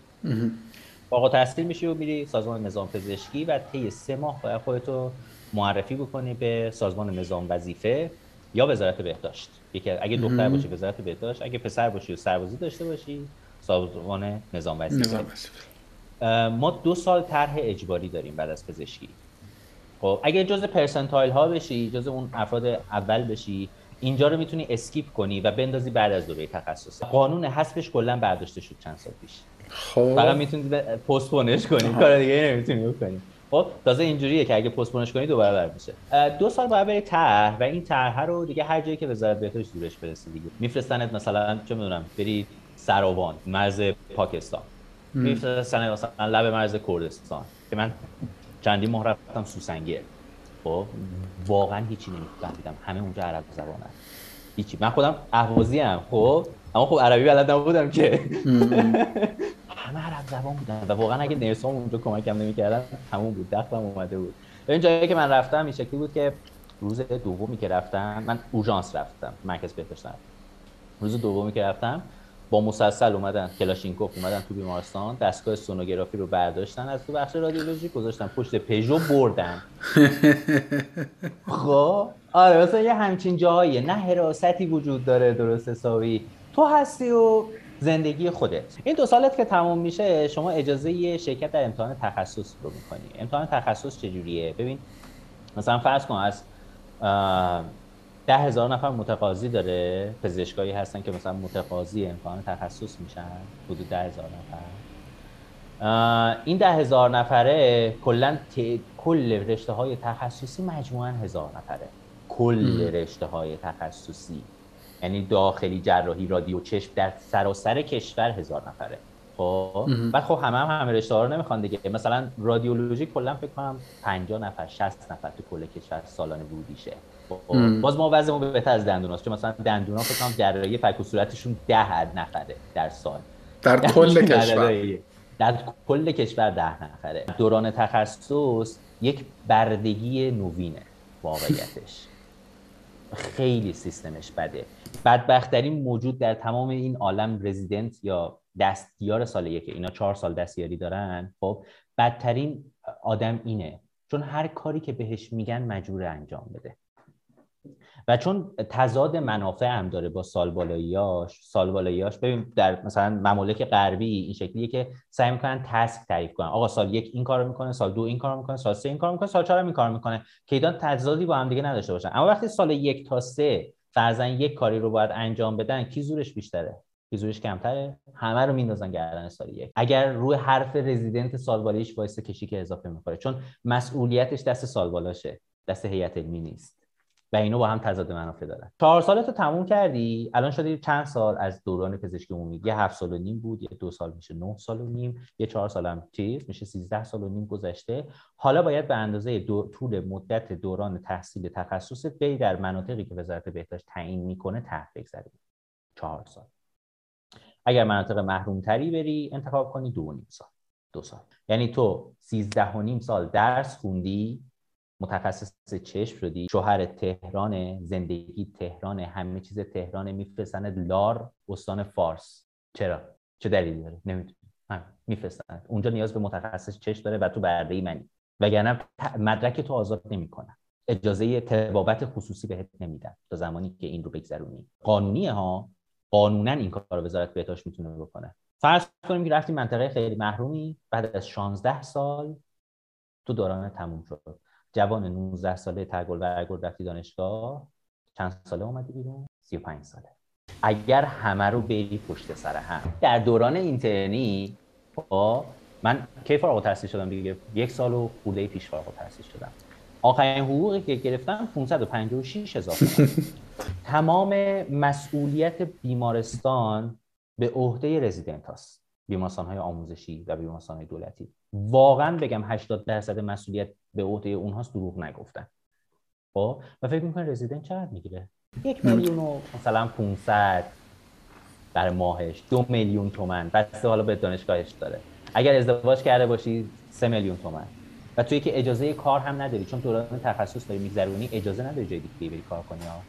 فارغ تحصیل میشی و میری سازمان نظام پزشکی و طی 3 ماه باید خودتو معرفی بکنی به سازمان نظام وظیفه یا وزارت بهداشت. یکی اگه دختر باشی وزارت بهداشت، اگه پسر باشی و سربازی داشته باشی سازمان نظام وظیفه. ما 2 سال طرح اجباری داریم بعد از پزشکی. خب اگه جزء پرسنتایل ها بشی، جزء اون افراد اول بشی، اینجا رو میتونی اسکیپ کنی و بندازی بعد از دوره تخصصی. قانون حذفش کلا برداشته شد چند سال پیش. خب فقط میتونید پستپونش کنی، کار دیگه ای نمیتونی بکنی. خب تازه اینجوریه که اگه پستپونش کنی دوباره بر میشه. 2 سال باید بری طرح و این طرح رو دیگه هر جایی که وزارت بهداشت زورش برسه دیگه میفرستنت مثلا چه میدونم بری سراوان مرز پاکستان، میفرستنت مثلا لب مرز کردستان که من چندی ماه رفتم سوسنگر. خب واقعا هیچی نمیفهمیدم، همه اونجا عرب زبانن، هیچی. من خودم اهوازی ام خب، اما خب عربی بلد نبودم که همه عرب زبان بودن و واقعا اگه نرسام اونجا کمکم نمی‌کردن همون بود، دختم اومده بود. این جایی که من رفتم این شکلی بود که روز دومی که رفتم، من اورژانس رفتم، مرکز بهداشت. روز دومی که رفتم با مسلسل اومدن کلاشینکوف اومدن تو بیمارستان، دستگاه سونوگرافی رو برداشتن از تو بخش رادیولوژی گذاشتن پشت پژو بردن. خب آره مثلا یه همچین جاهاییه، نه حراستی وجود داره درست حسابی، تو هستی و زندگی خودت. این 2 سالت که تموم میشه شما اجازه یه شرکت در امتحان تخصص رو میکنی. امتحان تخصص چجوریه؟ ببین مثلا فرض کن از 10,000 نفر متقاضی داره، پزشکایی هستن که مثلا متقاضی امتحان تخصص میشن، حدود 10,000 نفر. این 10,000 نفره کلا کل رشته های تخصصی مجموعاً 1000 نفره، کل رشته های تخصصی، یعنی داخلی، جراحی، رادیو، چشم، در سراسر کشور 1000 نفره. خب بعد خب همه رشته ها رو نمیخوان دیگه، مثلا رادیولوژی کلا فکر کنم 50 نفر 60 نفر تو کل کشور سالانه ورودیشه. باز ما وضعمون بهتر از دندوناست، چون مثلا دندونا فکر کنم جراحی فک و صورتشون 10 نفره در سال، در کل کشور، در کل کشور 10 نفره. دوران تخصص یک بردگی نوینه واقعیتش، خیلی سیستمش بده. بدبخت‌ترین موجود در تمام این عالم رزیدنت یا دستیار سال 1، اینا 4 سال دستیاری دارن. خب بدترین آدم اینه، چون هر کاری که بهش میگن مجبور انجام بده و چون تضاد منافع هم داره با سالبالاییاش. ببین در مثلا ممالک غربی این شکلیه که سعی میکنن تسک تعریف کنن، آقا سال 1 این کارو میکنه، سال 2 این کارو میکنه، سال 3 این کارو میکنه، سال 4 هم این کارو میکنه که اینا تضادی با هم دیگه نداشته باشن. اما وقتی سال 1 تا 3 فرضاً یک کاری رو باید انجام بدن، کی زورش بیشتره، کی زورش کمتره؟ همه رو میندازن گردن سال 1. اگر روی حرف رزیدنت سالبالاییش وایسه کشی که اضافه میخوره، چون مسئولیتش دست سالبالاشه، دست هیئت علمی نیست و اینا با هم تضاد منافع دارن. 4 سالت رو تموم کردی، الان شده چند سال از دوران پزشکی عمومی، یه 7 سال و نیم بود، یه 2 سال میشه 9 سال و نیم، یه 4 سال هم چیز میشه 13 سال و نیم گذشته. حالا باید به اندازه طول مدت دوران تحصیل تخصصت بری در مناطقی که وزارت بهداشت تعیین میکنه تحت بگذاری. 4 سال. اگر مناطق محروم تری بری انتخاب کنی 2.5 سال. 2 سال یعنی تو 13.5 سال درس خوندی، متخصص چشم شدی، شوهر تهران، زندگی تهران، همه چیز تهران، میفرستند لار استان فارس. چرا؟ چه دلیلی داره؟ نمیدونم، میفرستند اونجا، نیاز به متخصص چشم داره و تو برده‌ای منی، وگرنه مدرک تو آزاد نمیکنن، اجازه طبابت خصوصی بهت نمیدن تا زمانی که این رو بگذرونی. قانونیه ها، قانونا این کار وزارت بهداشت میتونه بکنه. فرض کنیم که رفتی منطقه خیلی محرومی، بعد از 16 سال تو دوران تموم شد، جوان 19 ساله ترگل برگل رفتی دانشگاه، چند ساله اومدی بیرون؟ 35 ساله. اگر همه رو بری پشت سر هم در دوران اینترنی، من کی فارغ التحصیل شدم دیگه، 1 سال و خورده پیش فارغ التحصیل شدم، آخرین حقوقی که گرفتم 556,000 تمام مسئولیت بیمارستان به عهده رزیدنت هاست، بیمارستان‌های آموزشی و بیمارستان‌های دولتی. واقعا بگم 80% مسئولیت به عهده اونهاست، دروغ نگفتن. خب و فکر می‌کنی رزیدنت چقدر میگیره؟ 1,000,000 مثلا 500 برای ماهش، 2,000,000 تومان، بسته حالا به دانشگاهش داره. اگر ازدواج کرده باشی 3,000,000 تومان. و تویی که اجازه کار هم نداری، چون تو دوران تخصص داری می‌گذرونی، اجازه نداری جای دیگه بری کار کنی ها.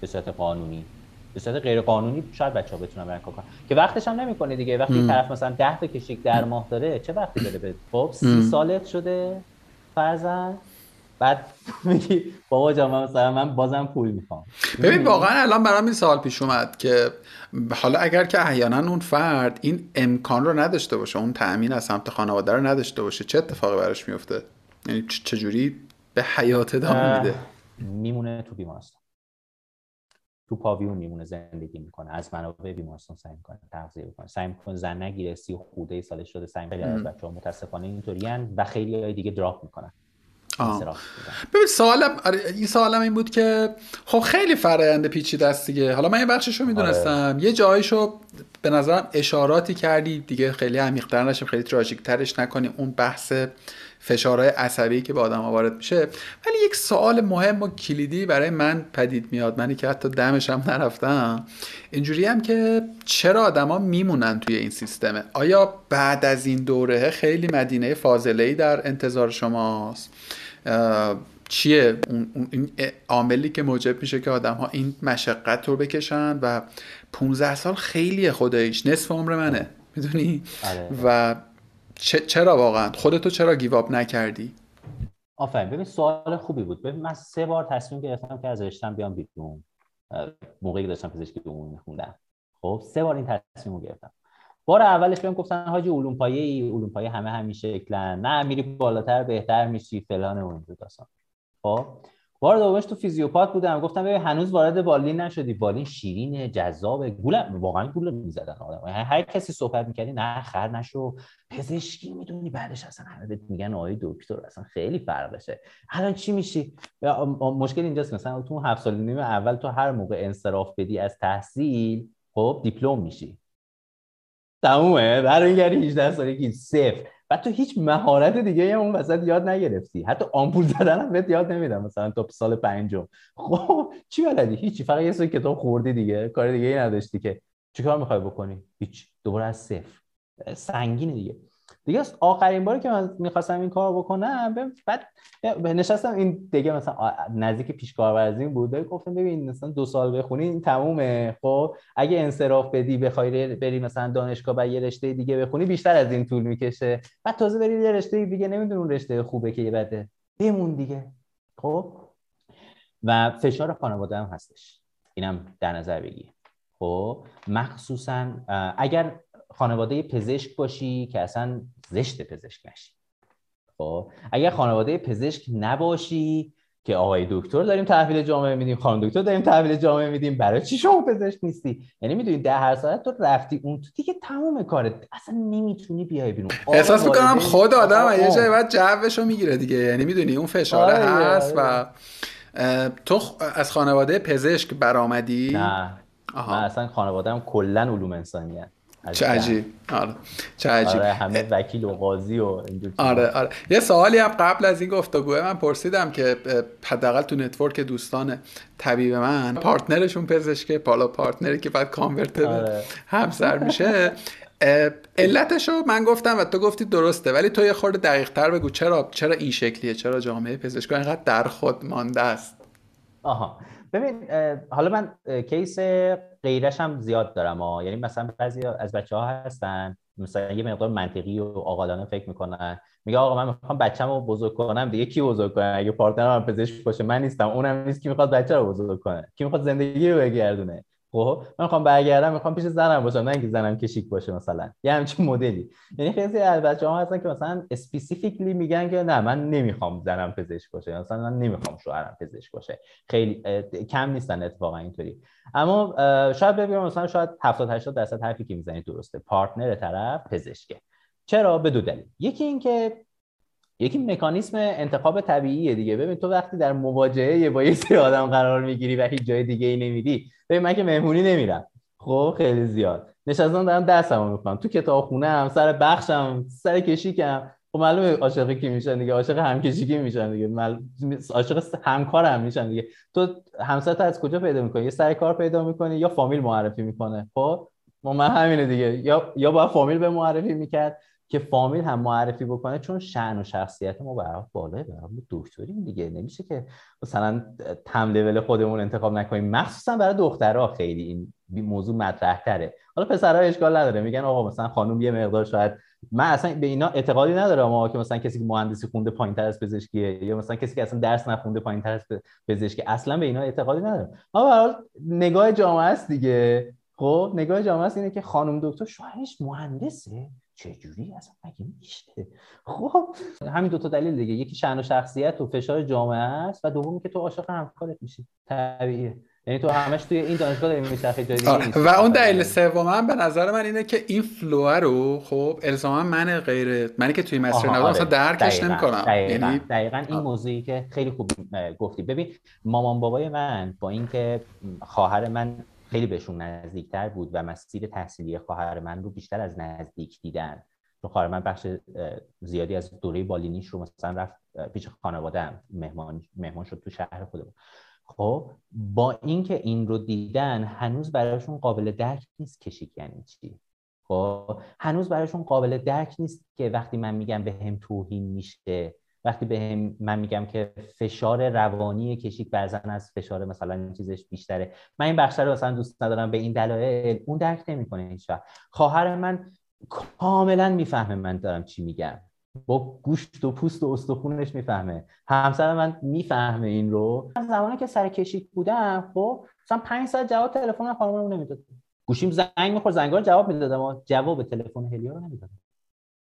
به صورت قانونی، به صورت غیر قانونی شاید بچه‌ها بتونن برن کار کنن که وقتش هم نمی‌کنه دیگه. وقتی طرف مثلا 10 تا کشیک در ماه داره، چه وقتی داره به خب 30 سالت شده فرضاً، بعد میگی بابا جان مثلا من بازم پول می‌خوام. ببین واقعاً الان برام این سوال پیش اومد که حالا اگر که احیانا اون فرد این امکان رو نداشته باشه، اون تأمین از سمت خانواده رو نداشته باشه، چه اتفاقی براش میفته؟ یعنی چه جوری به حیات ادامه میده؟ میمونه تو بیمارستان. تو پاویون میمونه زندگی میکنه، از منابع بیمارستان سعی میکنه تغذیه بکنه، سعی میکنه زن نگیره، 30 خورده سالش شده، سعی میکنه از بچه‌ها متاسفانه اینطورین و خیلی های دیگه دراپ میکنن. ببین سوالم این این بود که خب خیلی فرآیند پیچیده است دیگه. حالا من این بخششو میدونستم، یه جایشو به نظرم اشاراتی کردی دیگه، خیلی عمیق‌تر نشیم، خیلی تراژیک ترش نکنیم اون بحث فشارهای عصبی که به آدم‌ها وارد میشه. ولی یک سوال مهم و کلیدی برای من پدید میاد، منی که حتی دمش هم نرفتم، اینجوری هم که چرا آدم‌ها میمونن توی این سیستمه؟ آیا بعد از این دوره خیلی مدینه فاضله‌ای در انتظار شماست؟ چیه اون عاملی که موجب میشه که آدم‌ها این مشقت رو بکشن؟ و 15 سال خیلیه خداییش، نصف عمر منه، میدونی؟ و چرا واقعا خودتو چرا گیواب نکردی؟ آفرین. ببین سوال خوبی بود. ببین من 3 بار تصمیم گرفتم که از رشتم بیام بیرون، موقعی که داشتم پزشکی عمومی می‌خوندم. خب 3 بار این تصمیم رو گرفتم. بار اولش بهم گفتن حاجی علوم پایه‌ای، علوم پایه همه همین شکلن، نه میری بالاتر بهتر میشی فلان و اینجور داستان. خب بار دومش تو فیزیوپات بودم، گفتم ببین هنوز وارد بالین نشدی، بالین شیرینه، جذابه، گولم واقعا گول می‌زدن آدم. هر کسی صحبت می‌کردی نه خر نشو، پزشکی میدونی بعدش اصلا همه بهت میگن آقای دکتر، اصلا خیلی فرقشه. الان چی میشی؟ مشکل اینجاست مثلا تو 7 سال و نیم اول تو هر موقع انصراف بدی از تحصیل، خب دیپلم میشی. تمومه، برمیگردی 18 سالگی صفر. بعد تو هیچ مهارت دیگه اون وسط یاد نگرفتی، حتی آمپول زدن هم بهت یاد نمیدم مثلا تا سال 5م. خب چی بلدی؟ هیچی، فقط یه سری کتاب خوردی دیگه، کار دیگه ای نداشتی که چیکار میخوای بکنی؟ هیچ، دوباره از صفر. سنگینه دیگه. آخرین باری که من میخواستم این کارو بکنم، بعد نشستم این دیگه مثلا نزدیک پیش کاربر از این بود، گفتم ببین مثلا 2 سال بخونی این تمومه. خب اگه انصراف بدی بخوای بری مثلا دانشگاه با یه رشته دیگه بخونی بیشتر از این طول میکشه، بعد تازه بری یه رشته دیگه نمیدونی اون رشته خوبه که بعده بمون دیگه. خب و فشار خانواده هم هستش، اینم در نظر بگی. خب مخصوصا اگر خانواده پزشک باشی که اصلا زشت پزشک نشی. خب اگر خانواده پزشک نباشی که آقای دکتر داریم تحویل جامعه میدیم، خانم دکتر داریم تحویل جامعه میدیم، برای چی شما پزشک نیستی؟ یعنی میدونی در هر ساعت تو رفتی اون تو دیگه تمام کارت، اصلا نمیتونی بیای بیرون. احساس میکنم خود آدم یه جایی بعد جوشو میگیره دیگه، یعنی میدونی اون فشاره هست. و تو از خانواده پزشک برآمدی؟ نه من اصلا خانواده‌ام کلا علوم انسانیه. چه عجیب. آره چه عجیب. آره همه وکیل و قاضی و اینجور. آره یه سوالی هم قبل از این گفتگوه من پرسیدم که حداقل تو نتورک دوستان طبیب من پارتنرشون پزشکه، بالا پارتنری که بعد کانورت به همسر میشه. علتشو من گفتم و تو گفتی درسته، ولی تو یه خورده دقیق‌تر بگو چرا این شکلیه، چرا جامعه پزشکی اینقدر در خود مانده است؟ آها ببین حالا من کیس غیرش هم زیاد دارم یعنی مثلا بعضی از بچه‌ها هستن مثلا یه مقدار منطقی و عاقلانه فکر میکنن، میگه آقا من میخوام بچه‌مو بزرگ کنم دیگه، کی بزرگ کنه؟ اگه پارتنرم پزشک باشه من نیستم، اونم نیست، کی میخواد بچه رو بزرگ کنه؟ کی میخواد زندگی رو بگردونه؟ خب من میخوام برگردم، میخوام پیش زنم باشم نه اینکه زنم کشیک باشه مثلا، یه همچین مدلی. یعنی خیلی از بچه‌ها هستن که مثلا اسپسیفیکلی میگن که نه من نمیخوام زنم پزشک باشه، مثلا من نمیخوام شوهرم پزشک باشه. خیلی کم نیستن اتفاقا اینطوری. اما شاید ببینم مثلا شاید 70-80% حرفی که میزنید درسته، پارتنر طرف پزشکه. چرا؟ به 2 دلیل. یکی این که یکی مکانیسم انتخاب طبیعیه دیگه. ببین تو وقتی در مواجهه با یه سری آدم قرار میگیری و هیچ جای دیگه ای نمیری، ببین من که مهمونی نمیرم خب خیلی زیاد، نشستم دارم درسمو میخونم، تو کتاب خونم، سر بخشم، سر کشیکم، خب معلومه عاشق کی میشن دیگه، عاشق همکشیکی میشن دیگه، عاشق همکارم میشن دیگه. تو همسرت از کجا پیدا میکنی؟ یه سر کار پیدا میکنی یا فامیل معرفی میکنه. خب من همینه دیگه، یا با فامیل به معرفی میکرد که فامیل هم معرفی بکنه، چون شأن و شخصیت ما برام بالاه، برام دکتریم دیگه، نمیشه که مثلا تم لول خودمون انتخاب نکنیم. مخصوصا برای دخترها خیلی این موضوع مطرح تره. حالا پسرها اشکال نداره، میگن آقا مثلا خانم یه مقدار شاید، من اصلا به اینا اعتقادی ندارم آقا که مثلا کسی که مهندسی خونده پایین‌تر از پزشکیه، یا مثلا کسی که اصلا درس نخونده پایین‌تر از پزشکی، اصلا به اینا اعتقادی ندارم. اما به هر حال نگاه جامعه است دیگه. خب نگاه جامعه است اینه که خانم دکتر شوهرش مهندسه، چجوری اصلا مگه میشه؟ خب همین 2 دلیل دیگه، یکی شأن و شخصیت و فشار جامعه است، و دوم که تو عاشق همکارت میشی، طبیعیه. یعنی تو همش توی این دانشگاه داریم می‌شرخی جای دیگه نیست. و اون دلیل سوم هم به نظر من اینه که این فلو رو خب الزاما من غیر منی که توی مستر نبودم اصلا درکش نمی‌کنم. یعنی دقیقاً این موضوعی که خیلی خوب گفتی. ببین مامان بابای من با اینکه خواهر من خیلی بهشون نزدیکتر بود و مسیر تحصیلی خواهر من رو بیشتر از نزدیک دیدن. چون خواهر من بخش زیادی از دوره بالینیش رو مثلا رفت پیش خانواده‌ام، مهمان شد تو شهر خودمون. خب با اینکه این رو دیدن هنوز برایشون قابل درک نیست کشیک یعنی چی. خب هنوز برایشون قابل درک نیست که وقتی من میگم به هم توهین میشه، وقتی من میگم که فشار روانی کشیک بعضا از فشار مثلا این چیزش بیشتره، من این بخش رو مثلا دوست ندارم به این دلایل، اون درک نمیکنه هیچ وقت. خواهر من کاملا میفهمه من دارم چی میگم، با گوشت و پوست و استخونش میفهمه. همسر من میفهمه این رو. از زمانی که سر کشیک بودم خب مثلا 5 ساعت جواب تلفن خانممون نمیداد. گوشیم زنگ میخورد، زنگا رو جواب میدادم اما جواب تلفن هلیا رو نمیدادم.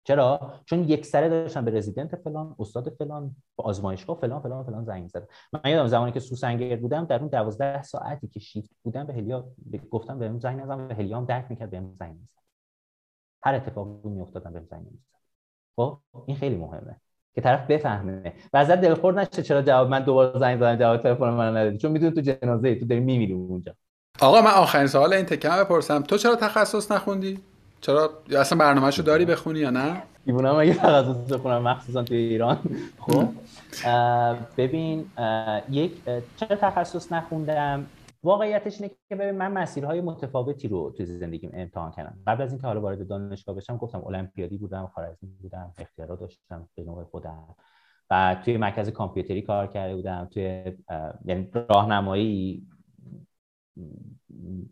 چرا؟ چون یک سره داشتم به رزیدنت فلان، استاد فلان، آزمایشگاه فلان فلان فلان زنگ می‌زدم. من یادم زمانی که سوسنگر بودم در اون 12 ساعتی که شیفت بودم به هلیا گفتم بهم زنگ نزن، به هلیام درک میکرد بهم زنگ نزن. هر اتفاقی میافتادم بهم زنگ می‌زد. خب این خیلی مهمه که طرف بفهمه و ازت دلخور نشه چرا جواب من دوباره زنگ زدم جواب تلفن منو ندادی، چون میدونی تو جنازه تو داری میمیری اونجا. آقا من آخرین سوال این تکم بپرسم، تو چرا تخصص نخوندی؟ چرا اصلا برنامه‌شو داری بخونی یا نه؟ دیوونم اگه تخصص بخونم مخصوصا تو ایران. خب ببین چرا تخصص نخوندم؟ واقعیتش اینه که ببین من مسیرهای متفاوتی رو توی زندگیم امتحان کردم. قبل از اینکه حالا وارد دانشگاه بشم گفتم المپیادی بودم، خارزمی بودم، اختیارا داشتم به نوع خودم. بعد توی مرکز کامپیوتری کار کرده بودم، توی یعنی راهنمایی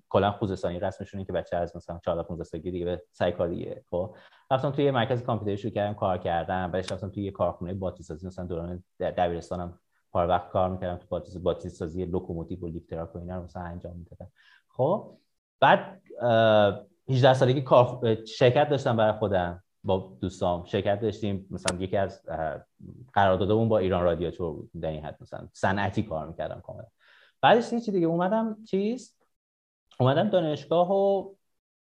کلا خوزستانی رسمشونه که بچه از مثلا 14 15 سالگی دیگه به سعی کار دیگه. خب رفتم توی مرکز کامپیوتری شروع کردم کار کردم، بعدش رفتم توی کارخونه باتری‌سازی، مثلا دوران دبیرستانم پار وقت کار میکردم تو باتری سازی لوکوموتیو و لیفتراک و اینا رو مثلا انجام میدادم. خب بعد 18 سالگی شرکت داشتم برای خودم با دوستام، شرکت داشتیم، مثلا یکی از قراردادمون با ایران رادیاتور بود، در این حد مثلا صنعتی کار میکردم کاملا. بعدش چیزی دیگه اومدم دانشگاه و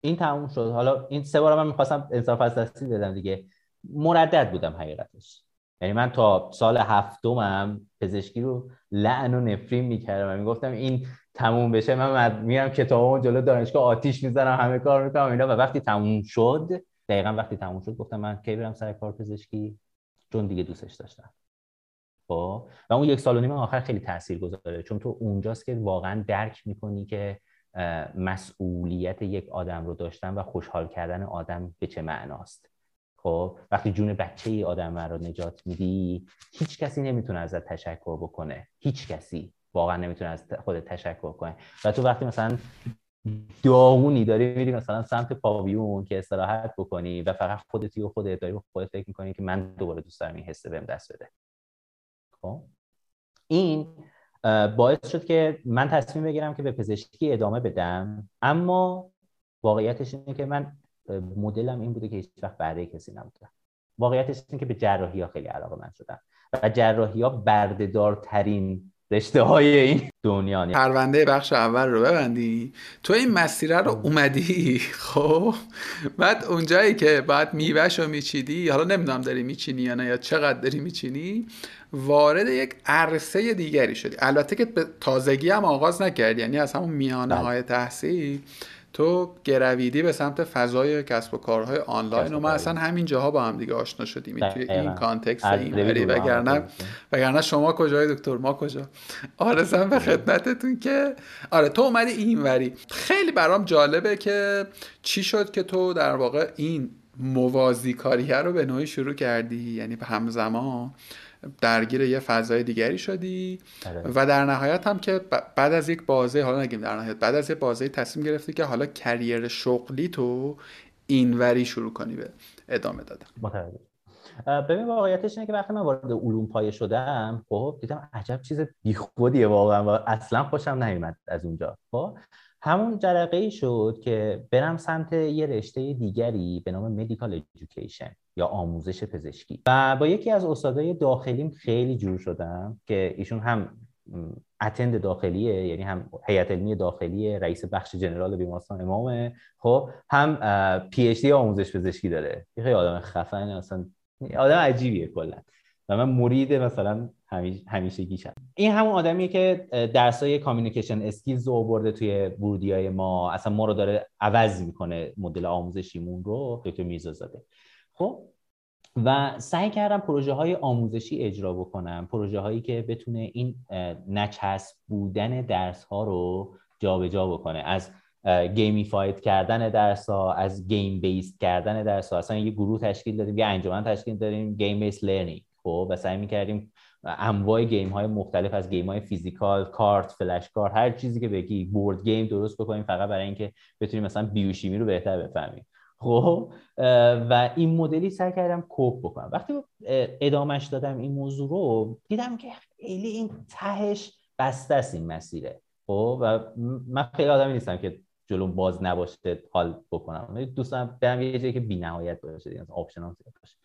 این تموم شد. حالا این سه بار من می‌خواستم انصاف از دست بدم دیگه، مردد بودم حقیقتش. یعنی من تا سال هفتمم پزشکی رو لعن و نفرین میکردم و میگفتم این تموم بشه من میرم کتابم جلو دانشگاه آتیش میزنم، همه کار میکنم اینا. و وقتی تموم شد، دقیقاً وقتی تموم شد گفتم من کی برم سر کار پزشکی، چون دیگه دوستش داشتم. خب و اون 1.5 سال آخر خیلی تاثیرگذاره، چون تو اونجاست که واقعاً درک میکنی که مسئولیت یک آدم رو داشتن و خوشحال کردن آدم به چه معناست. خب وقتی جون بچه‌ای آدم رو نجات میدی، هیچ کسی نمیتونه ازت تشکر بکنه، هیچ کسی واقعا نمیتونه از خودت تشکر کنه. و تو وقتی مثلا داغونی داری میری مثلا سمت پاویون که استراحت بکنی و فقط خودتی و خودت داری و خودت فکر میکنی که من دوباره دوست دارم این حس بهم دست بده. خب این باعث شد که من تصمیم بگیرم که به پزشکی ادامه بدم، اما واقعیتش اینه که من مدلم این بوده که هیچ وقت برده کسی نبودم. واقعیتش اینه که به جراحی‌ها خیلی علاقه‌مند شدم و جراحی‌ها برده‌دارترین رشته‌های این دنیا. پرونده بخش اول رو ببندی، تو این مسیر رو اومدی خب، بعد اونجایی که بعد میوه‌شو میچیدی، حالا نمیدونم داری میچینی یا نه یا چقدر داری میچینی، وارد یک عرصه دیگری شدی. البته که تازگی هم آغاز نکردی، یعنی از همون میانه‌های تحصیل تو گرویدی به سمت فضای کسب و کارهای آنلاین و ما اصلا همین جاها با هم دیگه آشنا شدیم توی این کانتکست این وری، وگرنه شما کجای دکتر ما کجا. آرزم به خدمتتون که آره تو اومدی این وری. خیلی برام جالبه که چی شد که تو در واقع این موازی کاریه رو به نوعی شروع کردی، یعنی به همزمان درگیر یه فضای دیگری شدی و در نهایت هم که بعد از یک بازه، حالا نگیم در نهایت، بعد از یک بازه تصمیم گرفتی که حالا کریر شغلی تو اینوری شروع کنی به ادامه دادن. متوجه. ببین واقعیتش اینه که وقتی من وارد علوم پایه شدم خب دیدم عجب چیز بیخودیه واقعا و اصلا خوشم نمیاد از اونجا. خب همون جرقه‌ای شد که برم سمت یه رشته دیگری به نام مدیکال ادویکیشن یا آموزش پزشکی و با یکی از استادای داخلیم خیلی جور شدم که ایشون هم اتند داخلیه، یعنی هم هیئت علمی داخلیه، رئیس بخش جنرال بیمارستان امامه، خب هم پی اچ دی آموزش پزشکی داره، یه خیلی آدم خفنه، اصلا آدم عجیبیه کلا و من مرید مثلا همیشگیشم. این همون آدمیه که درسای کامیونیکیشن اسکیلز رو برده توی ورودیای ما، اصلا ما رو داره عوض میکنه مدل آموزشیمون رو، دکتر میزا زاده. خب و سعی کردم پروژه های آموزشی اجرا بکنم، پروژه هایی که بتونه این نچسب بودن درس ها رو جابجا بکنه، از گیمیفاید کردن درس ها، از گیم بیسد کردن درس ها. اصلا یه گروه تشکیل دادیم، یه انجمن تشکیل دادیم، گیم بیس لرنینگ. خب و سعی می‌کردیم انواع گیم های مختلف، از گیم های فیزیکال، کارت، فلش کارت، هر چیزی که بگی، بورد گیم درست بکنیم، فقط برای اینکه بتونیم مثلا بیوشیمی رو بهتر بفهمیم. خب و این مدلی سعی کردم کوپ بکنم. وقتی ادامهش دادم این موضوع رو، دیدم که خیلی این تهش بسته است این مسیره. خب و من خیلی آدمی نیستم که جلوم باز نباشه حال بکنم، دوست دارم برم یه جایی که بی‌نهایت باشه، دیگه آپشنال باشه.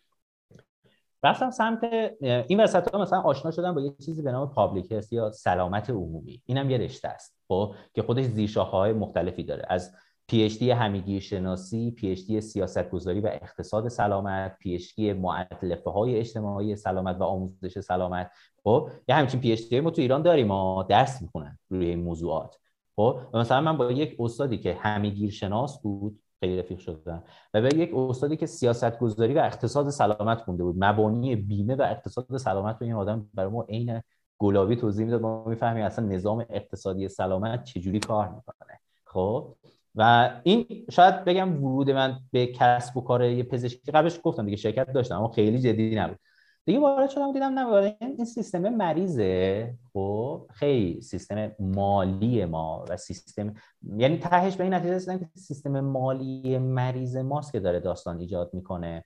رفتم سمت این وسط‌ها، مثلا آشنا شدم با یه چیزی به نام پابلیک هست یا سلامت عمومی. اینم یه رشته است خب که خودش زیرشاخه‌های مختلفی داره، از پی اچ دی همگی شناسی، پی اچ دی سیاست‌گذاری و اقتصاد سلامت، پی اچ دی مؤلفه‌های اجتماعی سلامت و آموزش سلامت. خب یه همچین پی اچ دی ما تو ایران داریم، ما درس می‌خونن روی این موضوعات. خب مثلا من با یک استادی که همگیر شناس بود خیلی رفیق شدم و با یک استادی که سیاست‌گذاری و اقتصاد سلامت خونده بود، مبانی بیمه و اقتصاد سلامت رو این آدم برای ما عین گلابی توضیح میداد، ما می‌فهمیم اصلا نظام اقتصادی سلامت چجوری کار می‌کنه. خب و این شاید بگم ورود من به کسب و کار یه پزشکی، قبلش گفتم دیگه شرکت داشتم اما خیلی جدی نبود. دیگه وارد شدم دیدم نه، این سیستم مریضه. خب خیلی سیستم مالی ما و سیستم، یعنی تهش به این نتیجه رسیدم که سیستم مالی مریض ماست که داره داستان ایجاد میکنه.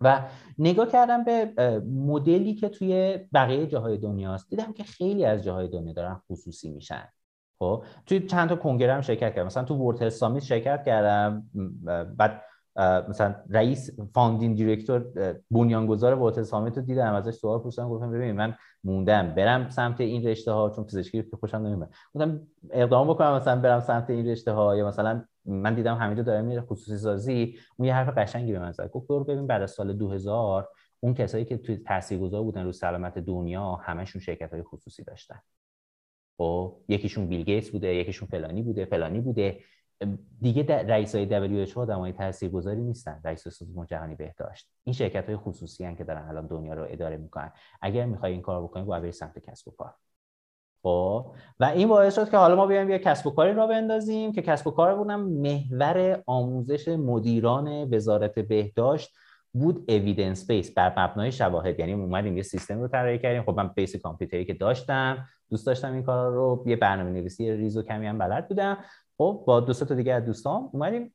و نگاه کردم به مدلی که توی بقیه جاهای دنیاست، دیدم که خیلی از جاهای دنیا دارن خصوصی میشن. خب توی چند تا کنگره هم شرکت کردم، مثلا تو ورتل سامیت شرکت کردم، بعد مثلا رئیس فاندینگ دایرکتور بنیانگذار ورتل سامیت رو دیدم، ازش سوال پرسیدم، گفتم ببین من موندم برم سمت این رشته ها، چون پزشکی رو خوشم نمیاد، گفتم اقدام بکنم مثلا برم سمت این رشته ها، یا مثلا من دیدم همینجا داره میره خصوصی سازی. اون یه حرف قشنگی به من زد، گفت برو ببین بعد از سال 2000 اون کسایی که توی تاثیرگذار بودن رو سلامت دنیا همشون شرکت‌های خصوصی داشتن. خب یکیشون بیل گیتس بوده، یکیشون فلانی بوده. دیگه رئیسای WHO آدمای تاثیرگذاری نیستن، رئیس سازمان جهانی بهداشت. این شرکت‌های خصوصی ان که دارن الان دنیا رو اداره میکنن. اگر می‌خوای این کارو بکنی باید بری سمت کسب و کار. خب و این باعث شد که حالا ما بیایم یه کسب و کاری را بندازیم که کسب و کارمون محور آموزش مدیران وزارت بهداشت بود، اوییدنس بیس، بر مبنای شواهد. یعنی اومدیم یه سیستم رو طراحی کردیم. خب من بیس کامپیوتری که داشتم، دوست داشتم این کارا رو، یه برنامه‌نویسی ریزو کمی هم بلد بودم. خب با دو سه تا دیگه از دوستام اومدیم،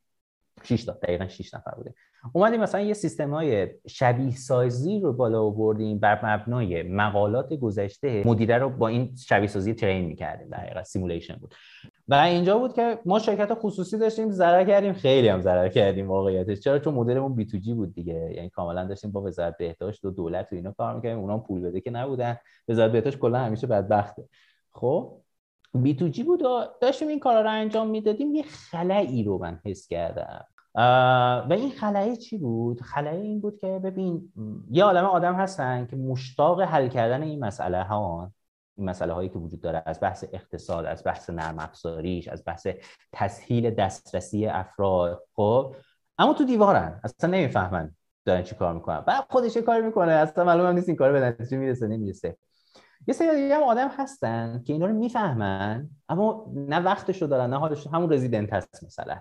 6 تا دقیقاً 6 نفر بودیم، اومدیم مثلا یه سیستم‌های شبیه سازی رو بالا آوردیم، بر مبنای مقالات گذشته مدیره رو با این شبیه سازی ترین می‌کردیم، در حقیقت سیمولیشن بود. و اینجا بود که ما شرکت خصوصی داشتیم، ضرر کردیم، خیلی هم ضرر کردیم واقعیتش. چرا؟ چون مدلمون بی تو جی بود دیگه، یعنی کاملا داشتیم با وزارت بهداشت و دولت و اینا کار می‌کردیم، اونا پول بده که نبودن، وزارت بهداشت کلا همیشه بدبخته. خب بی تو جی بود و داشتیم این کارا رو انجام میدادیم. یه خلایی رو من حس کردم و این خلای چی بود؟ خلای این بود که ببین یه عالمه آدم هستن که مشتاق حل کردن این مسئله ها، این مسئله هایی که وجود داره، از بحث اقتصاد، از بحث نرم افزاریش، از بحث تسهیل دسترسی افراد. خب اما تو دیوارن، اصلا نمیفهمن دارن چی کار میکنن، بعد خودش کار میکنه، اصلا معلوم نیست این کار به نتیجه میرسه نمیرسه. یه سری دیگه هم آدم هستن که اینا رو میفهمن اما نه وقتش رو دارن نه حالش. همون رزیدنت هست مثلا،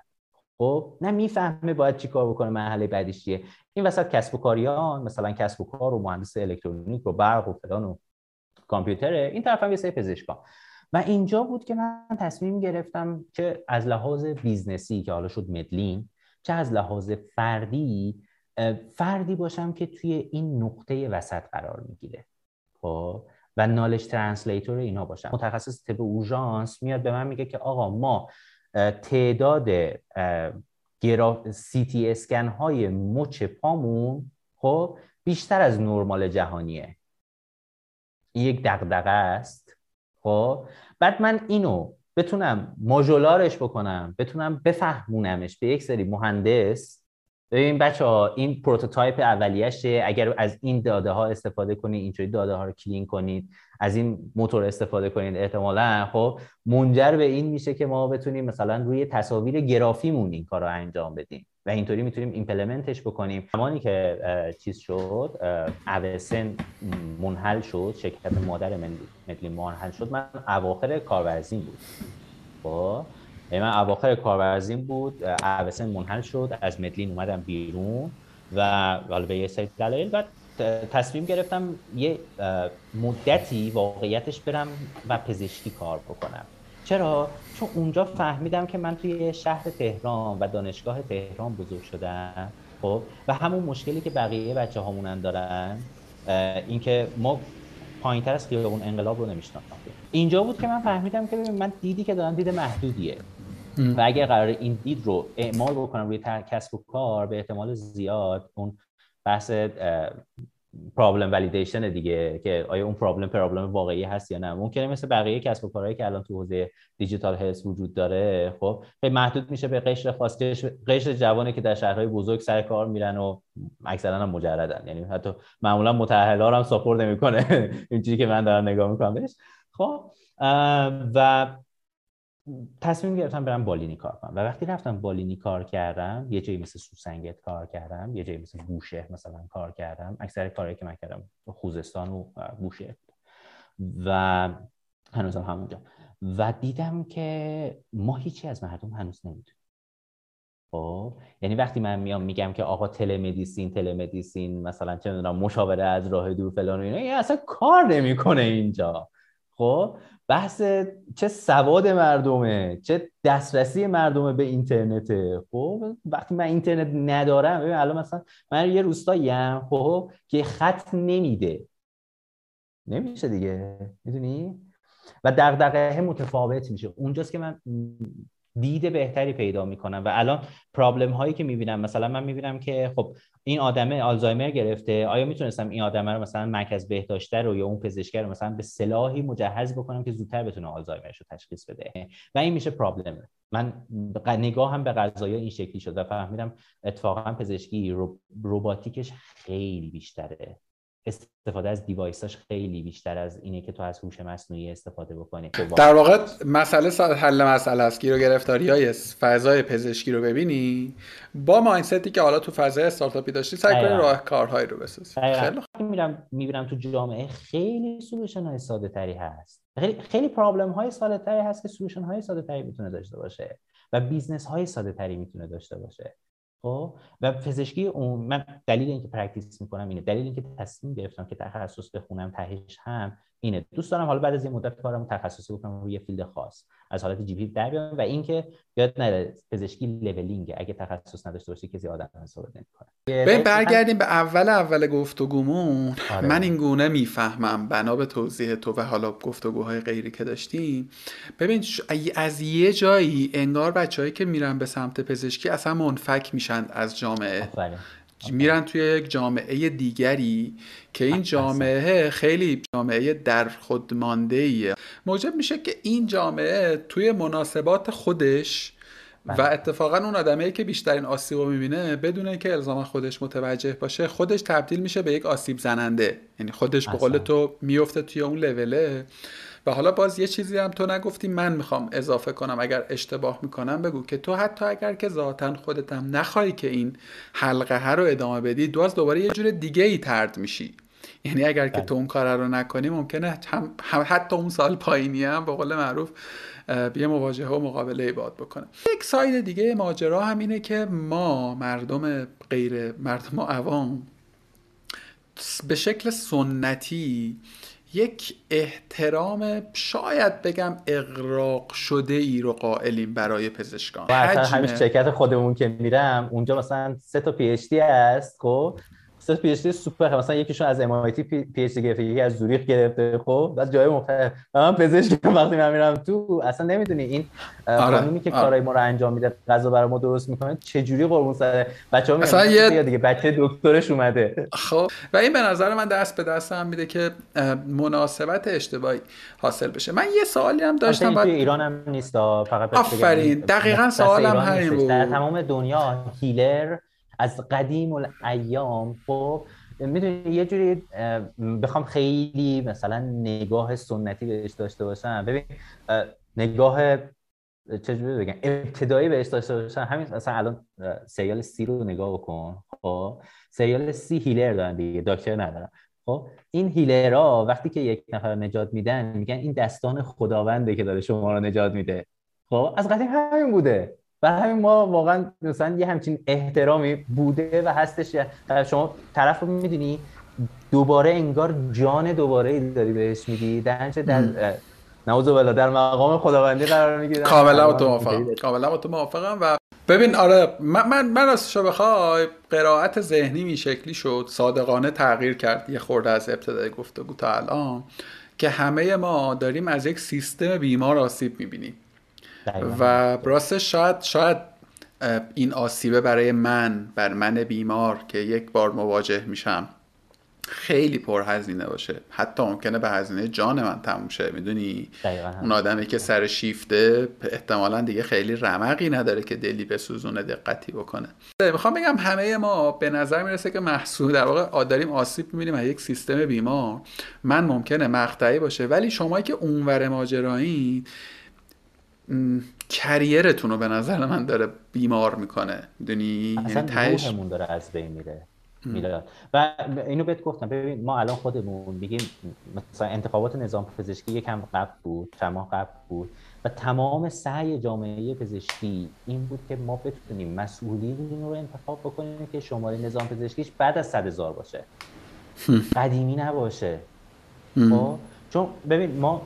خب نه میفهمه باید چی کار بکنه، مرحله بعدیش چیه. این وسط کسب و کاریان، مثلا کسب و کار و مهندس الکترونیک و برق و فلان و کامپیوتر، این طرف هم یه سری پزشکان. و اینجا بود که من تصمیم گرفتم که از لحاظ بیزنسی که حالا شد مدلین، چه از لحاظ فردی، فردی باشم که توی این نقطه وسط قرار میگیره. خب و نالج ترنسلیتور اینا باشم. متخصص طب اورژانس میاد به من میگه که آقا ما تعداد سی تی اسکن های مچ پامون خب بیشتر از نرمال جهانیه. این یک دغدغه است. خب بعد من اینو بتونم ماژولارش بکنم، بتونم بفهمونمش به یک سری مهندس، ببین بچه‌ها این پروتوتایپ اولیه‌شه، اگر از این داده ها استفاده کنید، اینجوری داده ها رو کلین کنید، از این موتور استفاده کنید، احتمالاً خب منجر به این میشه که ما بتونیم مثلا روی تصاویر گرافیمون این کارو انجام بدیم و اینطوری میتونیم ایمپلمنتش بکنیم. زمانی که چیز شد، اوسن منحل شد، شرکت مادر مدلین منحل شد، من اواخر کارورزین بود. خب من اواخر کارورزین بود، اوسن منحل شد، از مدلین اومدم بیرون و حالا به یه سری دلایل بعد تصمیم گرفتم یه مدتی واقعیتش برم و پزشکی کار بکنم. چرا؟ چون اونجا فهمیدم که من توی شهر تهران و دانشگاه تهران بزرگ شدم، خب و همون مشکلی که بقیه بچه هامونن دارن، این که ما پایین تر از خیابون انقلاب رو نمیشناختیم. اینجا بود که من فهمیدم که من دیدی که دارم دید محدودیه و اگه قرار این دید رو اعمال بکنم روی کسب و کار، به احتمال زیاد اون بحث پرابلم والیدیشن دیگه، که آیا اون پرابلم واقعی هست یا نه، ممکنه مثل بقیه کسب و کارهایی که الان تو حوزه دیجیتال هلس وجود داره، خب خیلی محدود میشه به قشر خاص، قشر جوانه که در شهرهای بزرگ سر کار میرن و اکثرا هم مجردن، یعنی حتی معمولا متأهل‌ها هم ساپورت نمیکنه این چیزی که من دارم نگاه میکنم بهش. خب و تصمیم گرفتم برم بالینی کار کنم و وقتی رفتم بالینی کار کردم، یه جایی مثل سوسنگت کار کردم، یه جایی مثل بوشهر مثلا کار کردم، اکثر کارهایی که من کردم خوزستان و بوشهر و هنوزم همونجا، و دیدم که ما هیچی از مردم هنوز نمیدونیم. خب یعنی وقتی من میام میگم که آقا تلمدیسین مثلا چه میدونم مشاوره از راه دور فلان و اینا، این اصلا کار نمیکنه اینجا. خب بحث چه سواد مردمه، چه دسترسی مردمه به اینترنته. خب وقتی من اینترنت ندارم، ببین الان مثلا من یه روستاییم خب که خط نمیده، نمیشه دیگه، میدونی، و دغدغه متفاوت میشه. اونجاست که من دیده بهتری پیدا میکنم و الان پرابلم هایی که میبینم، مثلا من میبینم که خب این آدمه آلزایمر گرفته، آیا میتونستم این آدمه رو مثلا مرکز بهداشت رو یا اون پزشکر رو مثلا به سلاحی مجهز بکنم که زودتر بتونه آلزایمرش رو تشخیص بده، و این میشه پرابلم. من نگاهم به قضایا این شکلی شد و فهمیدم اتفاقا پزشکی رباتیکش خیلی بیشتره، استفاده از دیوایساش خیلی بیشتر از اینه که تو از هوش مصنوعی استفاده بکنی. در واقع مسئله حل مسئله است. گیر و گرفتاری‌های فضای پزشکی رو ببینی، با مایندستی که حالا تو فضای استارتاپی داشتی سعی کنی راهکارهایی رو بسازی. خیلی میبینم تو جامعه خیلی سولوشن‌های ساده‌تری هست، خیلی پرابلم‌های ساده‌تری هست که سولوشن‌های ساده‌تری میتونه داشته باشه و بیزنس‌های ساده‌تری میتونه داشته باشه. خب و پزشکی اون، من دلیل اینکه پرکتیس میکنم اینه، دلیل اینکه تصمیم گرفتم که تخصص بخونم تهش هم اینه، دوست دارم حالا بعد از این مدت کارم تخصصی بکنم روی فیلد خاص، از حالت جی پی در بیام، و اینکه یاد نره پزشکی لولینگه، اگه تخصص نداشته باشی کسی آدم حساب نمیکنه. ببین برگردیم به اول گفتگومون. آره. من این گونه میفهمم بنا به توضیح تو و حالا گفتگوهای غیری که داشتیم. ببین از یه جایی انگار بچه‌هایی که میرن به سمت پزشکی اصلا منفک میشن از جامعه. آره. میرن توی یک جامعه دیگری که این جامعه خیلی جامعه در خودماندهیه، موجب میشه که این جامعه توی مناسبات خودش و اتفاقا اون آدمی که بیشترین آسیب رو میبینه بدون اینکه الزاما خودش متوجه باشه خودش تبدیل میشه به یک آسیب زننده، یعنی خودش به قول تو میفته توی اون لوله. و حالا باز یه چیزی هم تو نگفتی، من میخوام اضافه کنم، اگر اشتباه میکنم بگو، که تو حتی اگر که ذاتن خودت هم نخوای که این حلقه هر رو ادامه بدی، دوباره یه جور دیگه ای ترد میشی، یعنی اگر که تو اون کار رو نکنی ممکنه هم حتی اون سال پایینی هم به قول معروف یه مواجهه و مقابله باید بکنه. یک ساید دیگه ماجرا هم اینه که ما مردم عوام به شکل سنتی یک احترام شاید بگم اغراق شده ای رو قائلیم برای پزشکان. و اصلا همین شرکت خودمون که میرم اونجا مثلا 3 تا PhD هست، خب سه پی اچ دی سوپر، مثلا یکیشون از ام آی تی پی اچ دی گرفته، یکی از زوریخ گرفته، خب بعد جای مختلف. من پزشکم، وقتی من میرم تو اصلا نمیدونی این خانومی که کارای ما رو انجام میده، غذا برای ما درست میکنه، چه جوری قربون سر بچه‌ها میاد دیگه، بچه دکترش اومده. خب و این به نظر من دست به دست هم میده که مناسبت اشتباهی حاصل بشه. من یه سوالی هم داشتم، بعد ایران هم نیست فقط. آفرین، دقیقاً سوالم همین بود. در تمام دنیا هیلر از قدیم الایام، خب میدونی یه جوری بخوام خیلی مثلا نگاه سنتی بهش داشته باشم، ببین نگاه چجوری بگم ابتدایی بهش داشته باشم، همین مثلا الان سریال سی رو نگاه بکن، خب سریال سی هیلر دارن دیگه، دکتر ندارن. خب این هیلرها وقتی که یک نفر نجات میدن میگن این دستان خداونده که داره شما رو نجات میده. خب از قدیم همین بوده و همین ما واقعا مثلا یه همچین احترامی بوده و هستش. شما طرف رو میدونی دوباره انگار جان دوباره داری بهش میدی، در نتیجه در نعوذ بالله در مقام خداوندی قرار میگیرن. کاملا با تو موافقم، کاملا با تو موافقم. و ببین آره، من راستشو بخوای قرائت ذهنی می شکلی شد، صادقانه تغییر کرد یه خورده از ابتدای گفتگو تا الان، که همه ما داریم از یک سیستم بیمار آسیب میبینیم و راستش شاید این آسیبه برای من بیمار که یک بار مواجه میشم خیلی پرهزینه باشه، حتی ممکنه به هزینه جان من تموم شه. میدونی اون آدمی که سر شیفته احتمالاً دیگه خیلی رمقی نداره که دلی بسوزونه، دقتی بکنه. میخوام بگم همه ما به نظر میرسه که محصول در واقع داریم آسیب میبینیم از یک سیستم بیمار. من ممکنه مقطعی باشه، ولی شمایی که اونور ماجرایی کریرتون رو به نظر من داره بیمار میکنه، میدونی یعنی تهش همون داره از بین میره میلاد. و اینو بهت گفتم، ببین ما الان خودمون میگیم مثلا انتخابات نظام پزشکی یکم قبل بود، شما قبل بود و تمام سعی جامعه پزشکی این بود که ما بتونیم مسئولین رو انتخاب بکنیم که شماره نظام پزشکیش بعد از 100,000 باشه، قدیمی نباشه. خب چون ببین ما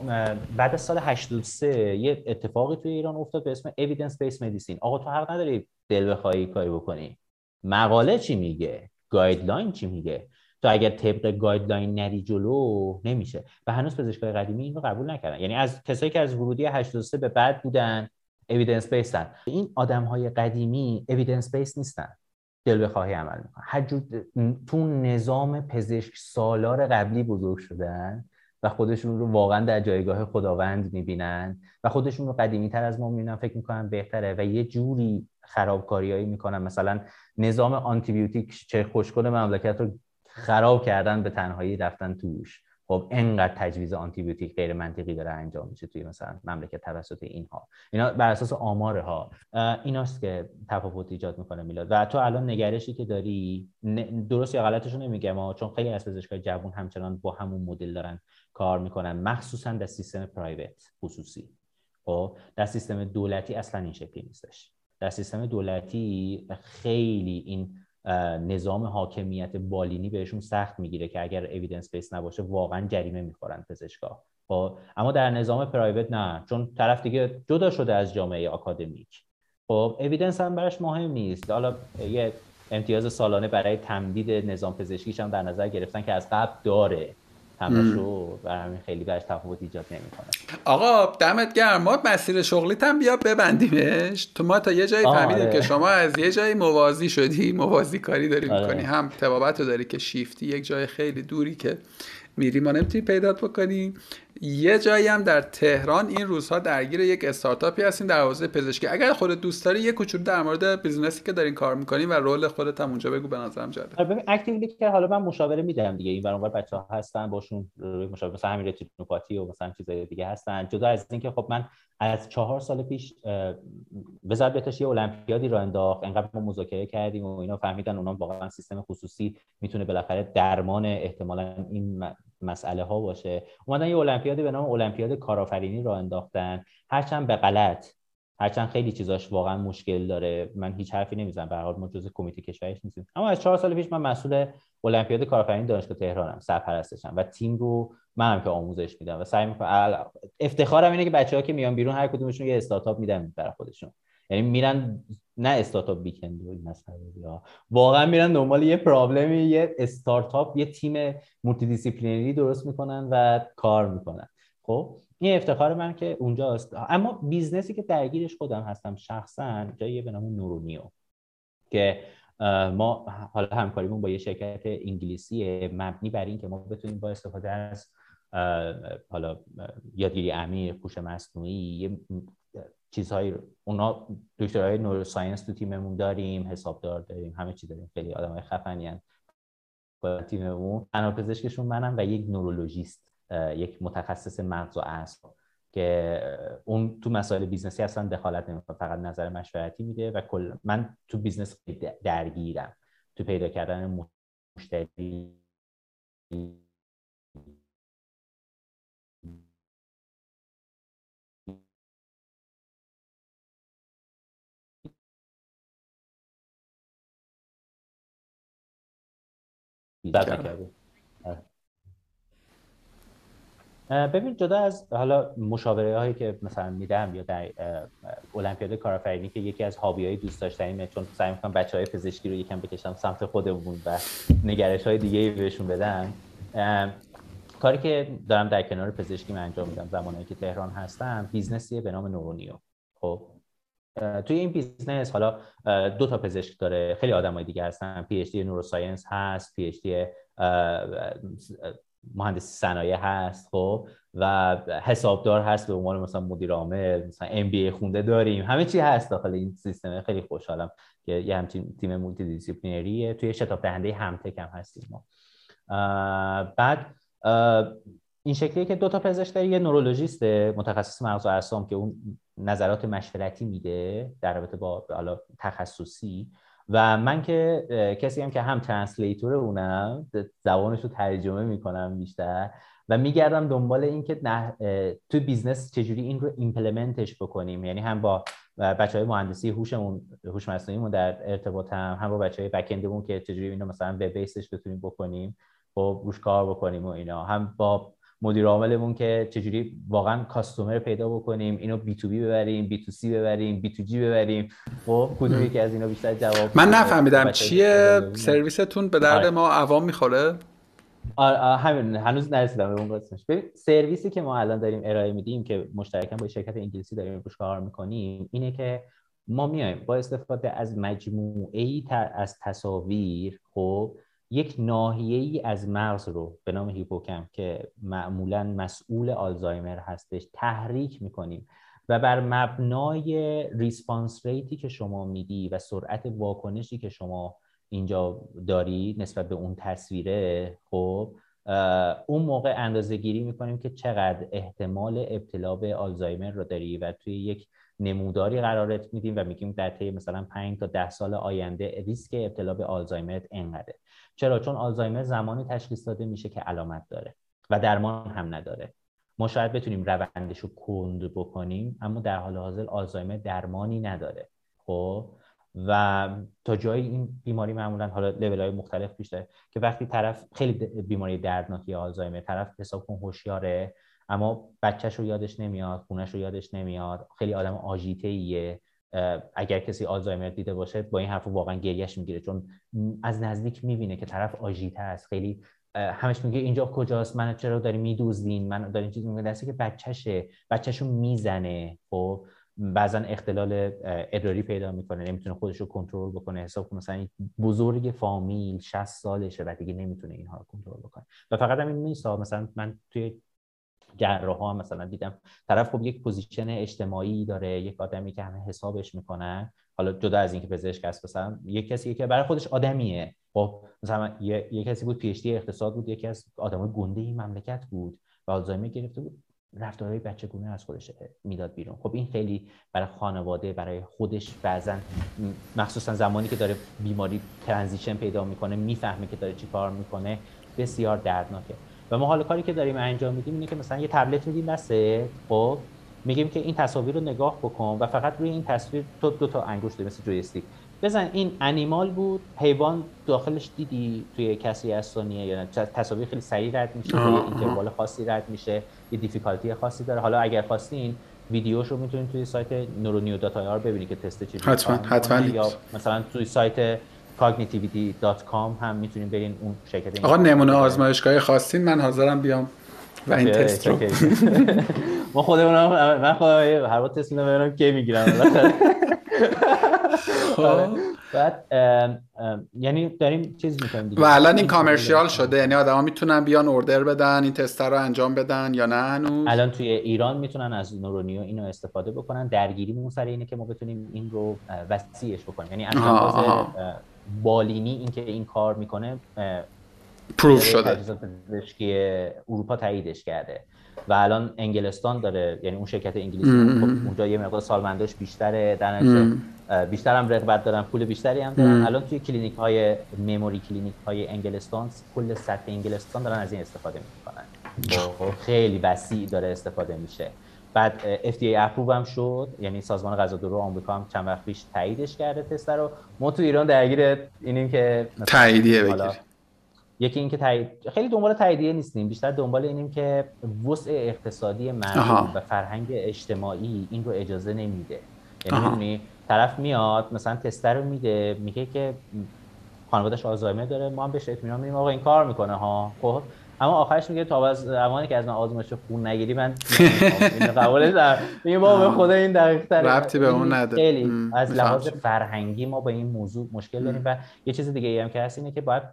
بعد از سال 83 یه اتفاقی توی ایران افتاد به اسم اوییدنس بیس مدیسین. آقا تو حق نداری دل بخوای کاری بکنی، مقاله چی میگه، گایدلاین چی میگه، تو اگر طبق گایدلاین نری جلو نمیشه. و هنوز پزشکای قدیمی اینو قبول نکردن، یعنی از کسایی که از ورودی 83 به بعد بودن اوییدنس بیسن. این آدم‌های قدیمی اوییدنس بیس نیستن، دل بخواهی عمل میکنن. هر جور تو نظام پزشک سالار قبلی بزرگ شدن و خودشون رو واقعا در جایگاه خداوند میبینن و خودشون رو قدیمی تر از ما میبینن، فکر میکنن بهتره و یه جوری خرابکاریایی میکنن. مثلا نظام آنتی بیوتیک چه خوشگل مملکت رو خراب کردن، به تنهایی رفتن توش. خب انقدر تجویز آنتی بیوتیک غیر منطقی داره انجام میشه توی مثلا مملکت توسط اینا بر اساس آماره ها. ایناست که تفاوت ایجاد میکنه میلاد. و تو الان نگرشی که داری درست یا غلطش رو نمیگم، چون خیلی از پزشکای جوان همچنان با همون مدل دارن کار میکنن، مخصوصا در سیستم پرایوت خصوصی. خب در سیستم دولتی اصلا این شکلی نیستش. در سیستم دولتی خیلی این نظام حاکمیت بالینی بهشون سخت میگیره که اگر اوییدنس بیس نباشه واقعا جریمه میخورن پزشکا. خب اما در نظام پرایوت نه، چون طرف دیگه جدا شده از جامعه آکادمیک. خب اوییدنس هم براش مهم نیست. حالا یه امتیاز سالانه برای تمدید نظام پزشکیش هم در نظر گرفتن که از قبل داره همشو، و همین خیلی برش تفاوت ایجاد نمی‌کنه. آقا دمت گرم، ما مسیر شغلیت هم بیا ببندیمش. تو ما تا یه جایی فهمیدیم که شما از یه جایی موازی شدی، موازی کاری داری می‌کنی، هم طبابت رو داری که شیفتی یک جای خیلی دوری که میری ما نمی‌تونی پیدات بکنی، یه جایی هم در تهران این روزها درگیر یک استارتاپی هستین در حوزه پزشکی. اگر خودت دوست داری یه کوچولو در مورد بیزنسی که دارین کار می‌کنین و رول خودت هم اونجا بگو، به نظرم جالب. ببین اکتیویتی که حالا من مشاوره میدم دیگه، این ور اونور بچه‌ها هستن باشون مشاوره، مثلا همین رتینوپاتی و مثلا چیزای دیگه هستن. جدا از این که خب من از 4 سال پیش وزارت بهداشت یه المپیادی را انداخت، انقدر ما مذاکره کردیم و اینا فهمیدن اونا واقعا سیستم خصوصی میتونه بالاخره درمان احتمالاً این مسئله ها باشه. اومدن یه المپیاد به نام المپیاد کارآفرینی را انداختن، هرچند به غلط، هرچند خیلی چیزاش واقعا مشکل داره، من هیچ حرفی نمیزنم، به هر حال ما جزء کمیته کشوریش نیستیم. اما از 4 سال پیش من مسئول المپیاد کارآفرینی دانشگاه تهرانم، سرپرستشم و تیم رو منم که آموزش میدم و سعی میکنم. افتخارم اینه که بچه‌ها که میان بیرون هر کدومشون یه استارتاپ میدن برای خودشون، یعنی میرن نه استارتاپ بیکندو این مثلا ها، واقعا میرن دنبال یه پرابلمی، یه استارتاپ، یه تیم مولتی دیسیپلینری درست میکنن و کار میکنن. خب این افتخار من که اونجا است. اما بیزنسی که درگیرش خودم هستم شخصا جایی به نام نورونیو که ما حالا همکاریمون با یه شرکت انگلیسیه مبنی بر این که ما بتونیم با استفاده از حالا یادگیری عمیق، هوش مصنوعی، یه چیزهایی رو اونا دکترهای نوروساینس تو تیممون داریم، حسابدار داریم، همه چی داریم، خیلی آدمای خفنی ان با تیممون. روانپزشکشون منم و یک نورولوژیست، یک متخصص مغز و اعصاب که اون تو مسائل بیزنسی اصلا دخالت نمیکنه، فقط نظر مشورتی میده و کل من تو بیزنس درگیرم، تو پیدا کردن مشتری، ببین جدا از حالا مشاوره هایی که مثلا میدم یا در المپیاد کارآفرینی که یکی از هابی های دوست داشتنیمه، چون سعی میکنم بچهای پزشکی رو یکم بکشم سمت خودمون و نگرش های دیگه ای بهشون بدم، کاری که دارم در کنار پزشکی من انجام میدم زمانی که تهران هستم بیزنسیه به نام نورونیو. خب توی این بیزنس حالا دو تا پزشک داره، خیلی آدمای دیگه هستن، پی اچ دی نوروساینس هست، پی اچ دی مهندسی صنایع هست، خب و حسابدار هست به عنوان مثلا مدیر عامل، مثلا ام بی ای خونده داریم، همه چی هست داخل این سیستم. خیلی خوشحالم که یه همچین تیم مولتی دیسیپلینریه. توی شتاب دهنده همتک هم هستیم ما. بعد این شکلیه که دو تا پزشک داره، یه نورولوژیست متخصص مغز و اعصاب که اون نظرات مشورتی میده در رابطه با حالا تخصصی، و من که کسی هم که هم ترنسلیتور اونم، زبانش رو ترجمه میکنم بیشتر و میگردم دنبال این که تو بیزنس چجوری این رو ایمپلمنتش بکنیم، یعنی هم با بچهای مهندسی هوش مصنوعیمون در ارتباطم، هم با بچهای بک اندمون که چجوری اینو مثلا وب بیسش بتونیم بکنیم و روش کار بکنیم و اینا، هم با مدیر عاملمون که چجوری واقعا کاستومر پیدا بکنیم، اینو بی تو بی ببریم، بی تو سی ببریم، بی تو جی ببریم، و کدوم یکی از اینا بیشتر جواب. من نفهمیدم چیه سرویستون به درد ما عوام میخوره؟ همین هنوز نرسیدم به اون قسمتش. ببین سرویسی که ما الان داریم ارائه میدیم که مشترکاً با شرکت انگلیسی داریم روش کار میکنیم اینه که ما میایم با استفاده از مجموعه‌ای از تصاویر، خب یک ناحیه‌ای از مغز رو به نام هیپوکامپ که معمولاً مسئول آلزایمر هستش تحریک می‌کنیم و بر مبنای ریسپانس ریتی که شما میدی و سرعت واکنشی که شما اینجا داری نسبت به اون تصویره، خب اون موقع اندازه‌گیری می‌کنیم که چقدر احتمال ابتلا به آلزایمر رو داری و توی یک نموداری قرارت میدیم و میگیم در طی مثلا 5 تا 10 سال آینده ریسک ابتلا به آلزایمر اینقدره. چرا؟ چون آلزایمر زمانی تشخیص داده میشه که علامت داره و درمان هم نداره. ما شاید بتونیم روندش رو کند بکنیم اما در حال حاضر آلزایمر درمانی نداره. خب و تا جایی این بیماری معمولا حالا لول‌های مختلف پیش داره که وقتی طرف خیلی بیماری دردناکی آلزایمر، طرف حساب کن هوشیاره اما بچه‌ش رو یادش نمیاد، خونه‌ش رو یادش نمیاد، خیلی آدم آژیته‌ایه. اگر کسی آلزایمر دیده باشه با این حرف واقعا گریه‌اش میگیره، چون از نزدیک میبینه که طرف آژیته است، خیلی همش میگه اینجا کجاست، من چرا داری میدوزین، من دارین چیزی میگه، درسته که بچه‌شو میزنه. خب بعضن اختلال ادراری پیدا میکنه، نمیتونه خودش رو کنترل بکنه. حساب کن مثلا بزرگ فامیل 60 سالشه و دیگه نمیتونه اینها رو کنترل بکنه. و فقط همین نیست، مثلا من توی جراحا مثلا دیدم طرف خب یک پوزیشن اجتماعی داره، یک آدمی که همه حسابش میکنن، حالا جدا از اینکه پزشک است، مثلا یک کسی که برای خودش آدمیه. خب مثلا یک کسی بود پی اچ دی اقتصاد بود، یکی از آدمای گنده این مملکت بود و آلزایمر گرفته بود، رفتارهای بچگونه از خودش میداد بیرون. خب این خیلی برای خانواده، برای خودش، بعضن مخصوصا زمانی که داره بیماری ترانزیشن پیدا میکنه میفهمه که داره چیکار میکنه، بسیار دردناکه. و ما حالا کاری که داریم انجام میدیم اینه که مثلا یه تبلت میدیم دستت، خب میگیم که این تصاویر رو نگاه بکن و فقط روی این تصویر تو دو تا انگشت مثل جویستیک بزن، این انیمال بود، حیوان داخلش دیدی توی کسری از ثانیه یا نه، تصاویر خیلی سریع رد میشه، یه اینتروال خاصی رد میشه، یه دیفیکالتی خاصی داره. حالا اگر خواستین ویدیوشو میتونید توی سایت neuroniu.ir ببینید که تست چه جوری حتما یا مثلا توی سایت cognitivity.com هم میتونید برین اون شرکت. آقا نمونه آزمایشگاهی خواستین من حاضرم بیام و این تست رو ما خودمونم من هر وقت تست میدم کی میگیرم. بعد یعنی داریم چیز میکنیم دیگه و الان این کامرشیال شده، یعنی آدما میتونن بیان اوردر بدن این تست رو انجام بدن یا نه هنوز؟ الان توی ایران میتونن از نورونیو اینو استفاده بکنن. درگیریمون سر اینه که ما بتونیم این رو وسیعش بکنیم، یعنی اندازه بالینی اینکه این کار میکنه پروف شده. تجهیزات پزشکی اروپا تاییدش کرده و الان انگلستان داره، یعنی اون شرکت انگلیسی اونجا یه مقدار سالمنداش بیشتره، در نتیجه بیشترم رقابت دارن، پول بیشتری هم دارن. الان توی کلینیک‌های مموری کلینیک‌های انگلستان کل سطح انگلستان دارن از این استفاده می‌کنن. خیلی وسیع داره استفاده میشه. بعد اف دی ای اپروو هم شد، یعنی سازمان غذا دارو آمریکا هم چند وقت پیش تاییدش کرده تست رو. ما تو ایران درگیر اینیم که تاییدیه بگیریم. یکی این که خیلی دنبال تاییدیه نیستیم، بیشتر دنبال اینیم که وسع اقتصادی مردم و فرهنگ اجتماعی این رو اجازه نمیده. یعنی طرف میاد مثلا تستر رو میده، میگه که خانواده‌اش آلزایمر داره، ما هم بهش اطمینان میدیم آقا این کار میکنه ها، خب اما آخرش میگه تا از زمانی که از من آزمایش خون نگیری من اینو قبول ندارم. میگه بابا به خدا این دقیق‌تر ربطی به اون نداره. خیلی از لحاظ فرهنگی ما با این موضوع مشکل داریم. و یه چیز دیگه ای هم که هست اینه که باید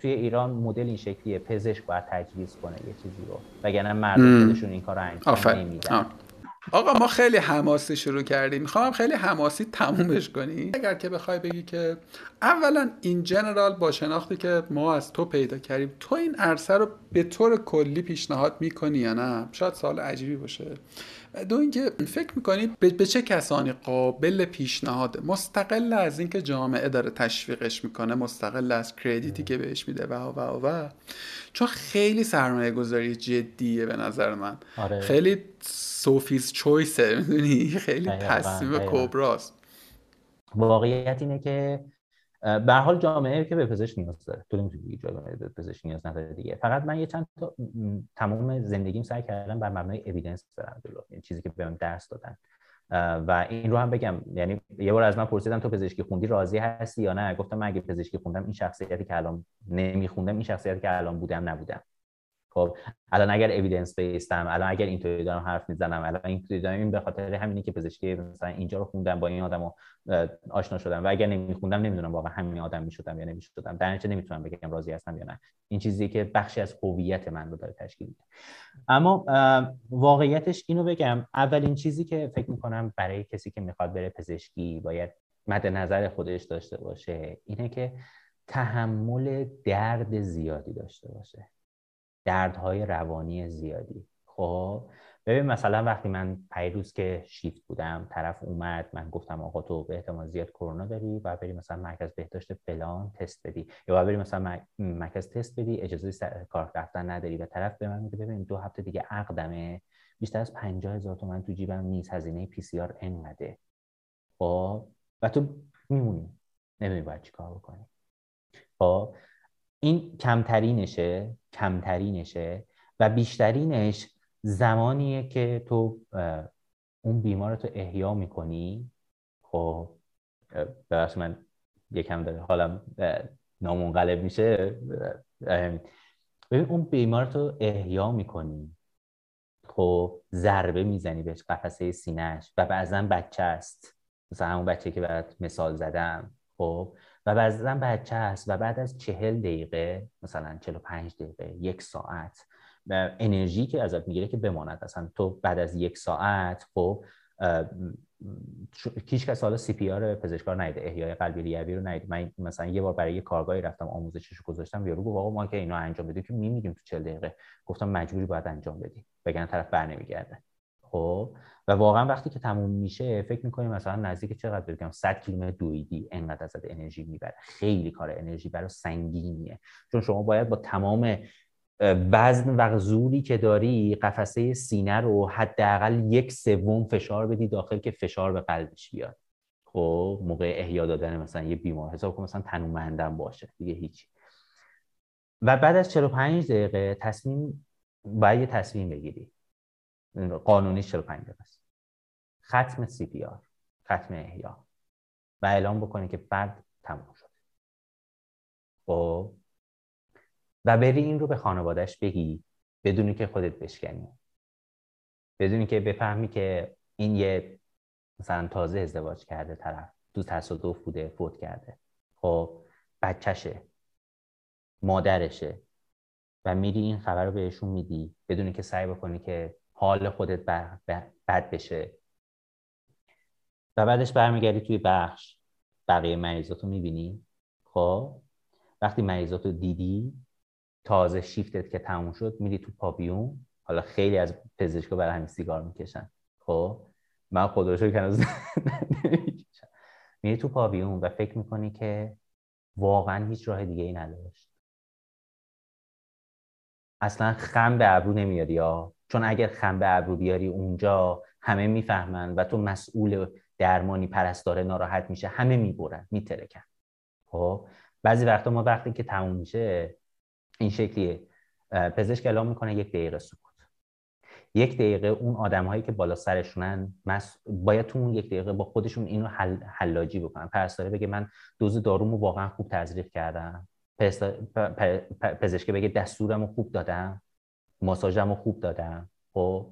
توی ایران مدل این شکلیه، پزشک باید تجویز کنه یه چیزی رو، وگرنه مردم خودشون این کارو انجام نمیدن. آقا ما خیلی حماسی شروع کردیم، میخوام خیلی حماسی تمومش کنی. اگر که بخوای بگی که اولا این جنرال با شناختی که ما از تو پیدا کردیم تو این عرصه رو به طور کلی پیشنهاد میکنی یا نه؟ شاید سوال عجیبی باشه. دو اینکه فکر میکنی به چه کسانی قابل پیشنهاده، مستقل از اینکه جامعه داره تشویقش میکنه، مستقل از کردیتی که بهش میده و چون خیلی سرمایه گذاری جدیه به نظر من. آره. خیلی سوفیز چویسه، میدونی، خیلی تصمیم کبراست. واقعیت اینه که به هر حال جامعه که به پزشک نیاز داره، تو نمیتونی جامعه به پزشک نیاز نداره دیگه. فقط من یه چند تا تمام زندگیم سعی کردم بر مبنای اوییدنس برم جلو، یعنی چیزی که بهم درس دادن. و این رو هم بگم، یعنی یه بار از من پرسیدم تو پزشکی خوندی راضی هستی یا نه؟ گفتم من اگه پزشکی خوندم این شخصیتی که الان نمیخوندم، این شخصیتی که الان بودم نبودم. خب الان اگر اوییدنس بیسم، الان اگر اینطوری دارم حرف میزنم، الان اینطوری دارم، این به خاطر همینه که پزشکی مثلا اینجا رو خوندم، با این آدمو آشنا شدم و اگر نمیخوندم نمیدونم واقعا همین آدم میشدم یا نمیشدم. در نتیجه نمیتونم بگم راضی هستم یا نه. این چیزی که بخشی از هویت من رو داره تشکیل میده. اما واقعیتش اینو بگم، اولین چیزی که فکر میکنم برای کسی که میخواد بره پزشکی باید مد نظر خودش داشته باشه اینه که تحمل درد زیادی داشته باشه، دردهای روانی زیادی. خب ببین مثلا وقتی من پیروز که شیفت بودم، طرف اومد من گفتم آقا تو به احتمال زیاد کرونا داری، باید بری مثلا مرکز بهداشت فلان تست بدی، یا باید بری مثلا مرکز تست بدی، اجازه کار رفتن نداری. و طرف به من میگه ببین 2 هفته دیگه عقدمه، بیشتر از 50,000 تومان تو جیبم نیست، هزینه PCR انقدره. خب و تو میمونی نمیدونی باید چیکار بکنی. خب این کمترینشه و بیشترینش زمانیه که تو اون بیمارتو احیا میکنی. خب درست من یکم داره حالم نامنقلب میشه. ببین اون بیمارتو احیا میکنی، خب ضربه میزنی بهش، قفسه سینهش، و بعضا بچه است، مثل همون بچه که برات مثال زدم. خب و بعضاً بچه هست و بعد از 40 دقیقه مثلا 45 دقیقه 1 ساعت انرژی که ازت میگیره که بماند اصلا تو بعد از 1 ساعت. خب هیچ کس حالا سی پی آر پزشکار ندیده، احیای قلبی ریوی رو ندیده. من مثلا یه بار برای یه کارگاهی رفتم آموزششو گذاشتم، یارو گفت آقا ما که اینو انجام بدیم که میمیریم تو 40 دقیقه. گفتم مجبوری باید انجام بدیم وگرنه طرف برنمیگرده. خب و واقعا وقتی که تموم میشه فکر میکنیم مثلا نزدیک چقدر بگم 100 کیلومتر دویدی، انقدر ازت انرژی میبره. خیلی کار انرژی برای سنگینیه، چون شما باید با تمام وزن و زوری که داری قفسه سینه رو حداقل 1/3 فشار بدی داخل که فشار به قلبش بیاد. خب موقع احیا دادن مثلا یه بیمار حساب کن مثلا تنومندم باشه دیگه هیچ. و بعد از 45 دقیقه تصمیم باید تصمیم بگیری، قانونی 45 دقیقه است. ختم سی پی آر، ختم احیا، و اعلام بکنه که فرد تموم شده. و بری این رو به خانوادهش بگی بدونی که خودت بشکنی، بدونی که بفهمی که این یه مثلا تازه ازدواج کرده طرف، تو تصادف بوده، فوت کرده، خب بچه‌شه، مادرشه، و میری این خبر رو بهشون میدی بدونی که سعی بکنی که حال خودت بد بشه. و بعدش برمیگردی توی بخش، بقیه مریضاتو میبینی. خب وقتی مریضاتو دیدی، تازه شیفتت که تموم شد، میری تو پابیون. حالا خیلی از پزشکا برای همین سیگار میکشن، خب من خدا رو شکر هنوز نمیکشم. میری تو پابیون و فکر میکنی که واقعا هیچ راه دیگه ای نداشت، اصلا خم به ابرو نمیاری یا، چون اگر خم به ابرو بیاری اونجا همه میفهمن و تو مسئول درمانی، پرستاره ناراحت میشه، همه میبرن میترکن. خب بعضی وقتا ما وقتی که تموم میشه این شکلیه، پزشک اعلام میکنه 1 دقیقه سکوت. 1 دقیقه اون آدمهایی که بالا سرشونن باید تو اون 1 دقیقه با خودشون اینو حلاجی بکنن. پرستاره بگه من دوز دارومو واقعا خوب تزریق کردم، پزشک بگه دستورمو خوب دادم، ماساژمو خوب دادم. خب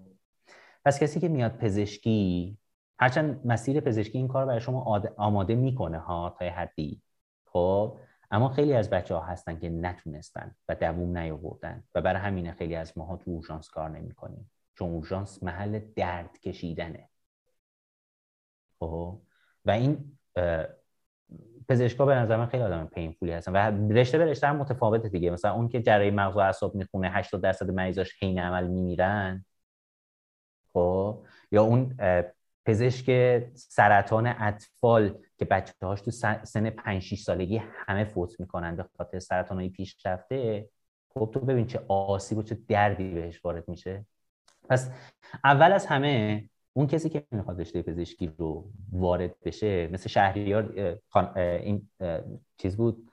پس کسی که میاد پزشکی، هرچند مسیر پزشکی این کار برای شما آماده میکنه ها، تا حدی، خب اما خیلی از بچه‌ها هستن که نتونستن و دووم نیاوردن و برای همینه خیلی از ماها تو اورژانس کار نمی‌کنیم، چون اورژانس محل درد کشیدنه. خب و این پزشکا به نظر من خیلی آدم پینفولی هستن و رشته به رشته هم متفاوته دیگه. مثلا اون که جراحی مغز و اعصاب میخونه 80% مریضاش عین عمل میمیرن، خب یا اون پزشک سرطان اطفال که بچه‌هاش تو سن 5-6 سالگی همه فوت میکنن به خاطر سرطان‌های پیشرفته. خب تو ببین چه آسیب و چه دردی بهش وارد میشه. پس اول از همه اون کسی که میخواد رشته پزشکی رو وارد بشه، مثل شهریار، این چیز بود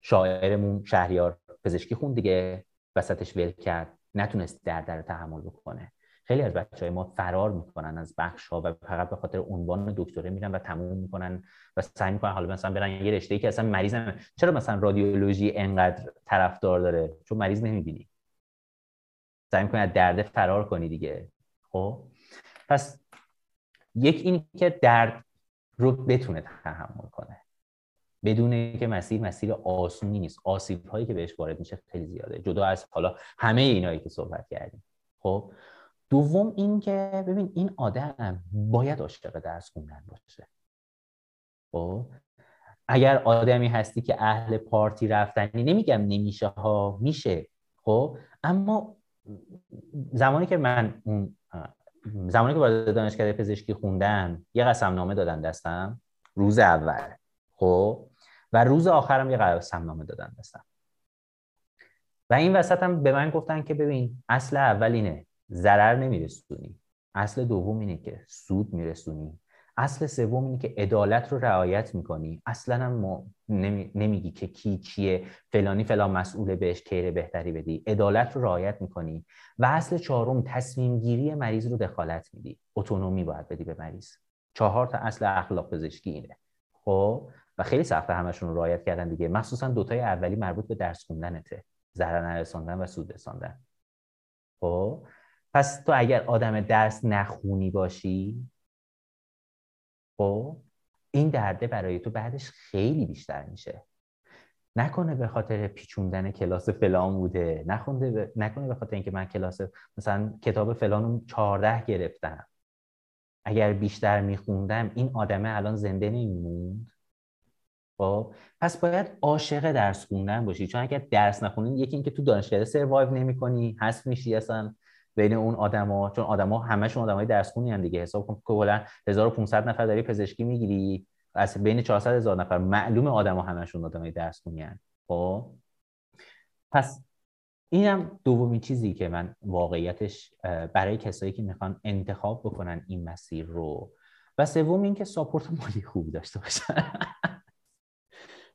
شاعرمون، شهریار پزشکی خوند دیگه، وسطش ول کرد، نتونست درد رو تحمل بکنه. خیلی از بچه‌های ما فرار میکنن از بخش‌ها و فقط به خاطر عنوان دکتره میرن و تموم میکنن و سعی میکنن حالا مثلا برن یه رشته‌ای که اصلا مریض نمی‌بینه. چرا مثلا رادیولوژی انقدر طرفدار داره؟ چون مریض نمیبینی، سعی میکنی از درد فرار کنی دیگه. خب پس یک این که درد رو بتونه تحمل کنه، بدونه که مسیر آسونی نیست، آسیب‌هایی که بهش وارد میشه خیلی زیاده، جدا از حالا همه اینایی که صحبت کردیم. خب دوم این که ببین این آدم باید عاشق درس خوندن باشه. اگر آدمی هستی که اهل پارتی رفتنی، نمیگم نمیشه ها، میشه، خب اما زمانی که وارد دانشکده پزشکی خوندم یه قسمنامه دادن دستم روز اول، خب و روز آخرم یه قسمنامه دادن دستم و این وسط هم به من گفتن که ببین اصل اول اینه ضرر نمیرسونی، اصل دوم اینه که سود میرسونی، اصل سوم اینه که عدالت رو رعایت میکنی، اصلا هم نمیگی که کی چیه، فلانی فلان مسئوله، بهش کیره بهتری بدی، عدالت رو رعایت میکنی، و اصل چهارم تصمیم گیری مریض رو دخالت میدی، اتونومی باید بدی به مریض. 4 تا اصل اخلاق پزشکی اینه. خب و خیلی سخته همشون رو رعایت کردن دیگه، مخصوصا 2 تای اولی مربوط به درس خوندنته، ضرر نرساندن و سود رساندن. خب پس تو اگر آدم درس نخونی باشی، خب این درده برای تو بعدش خیلی بیشتر میشه. نکنه به خاطر پیچوندن کلاس فلان بوده، نکنه به خاطر اینکه من کلاس مثلا کتاب فلانو 14 گرفتم. اگر بیشتر میخوندم این آدمه الان زنده نمیموند. خب پس باید عاشق درس خوندن باشی، چون اگر درس نخونی، یکی اینکه تو دانشگاه سروایو نمیکنی، حذف میشی اصلا بین اون آدما، چون آدما همشون آدمای درس خونی ان دیگه. حساب کن کلا 1500 نفر داری پزشکی میگیری، از بین 400,000 نفر معلومه آدما همشون آدمای درس خونی ان. خب پس اینم دومین چیزی که من واقعیتش برای کسایی که میخوان انتخاب بکنن این مسیر رو، و سوم این که ساپورت مالی خوبی داشته باشن.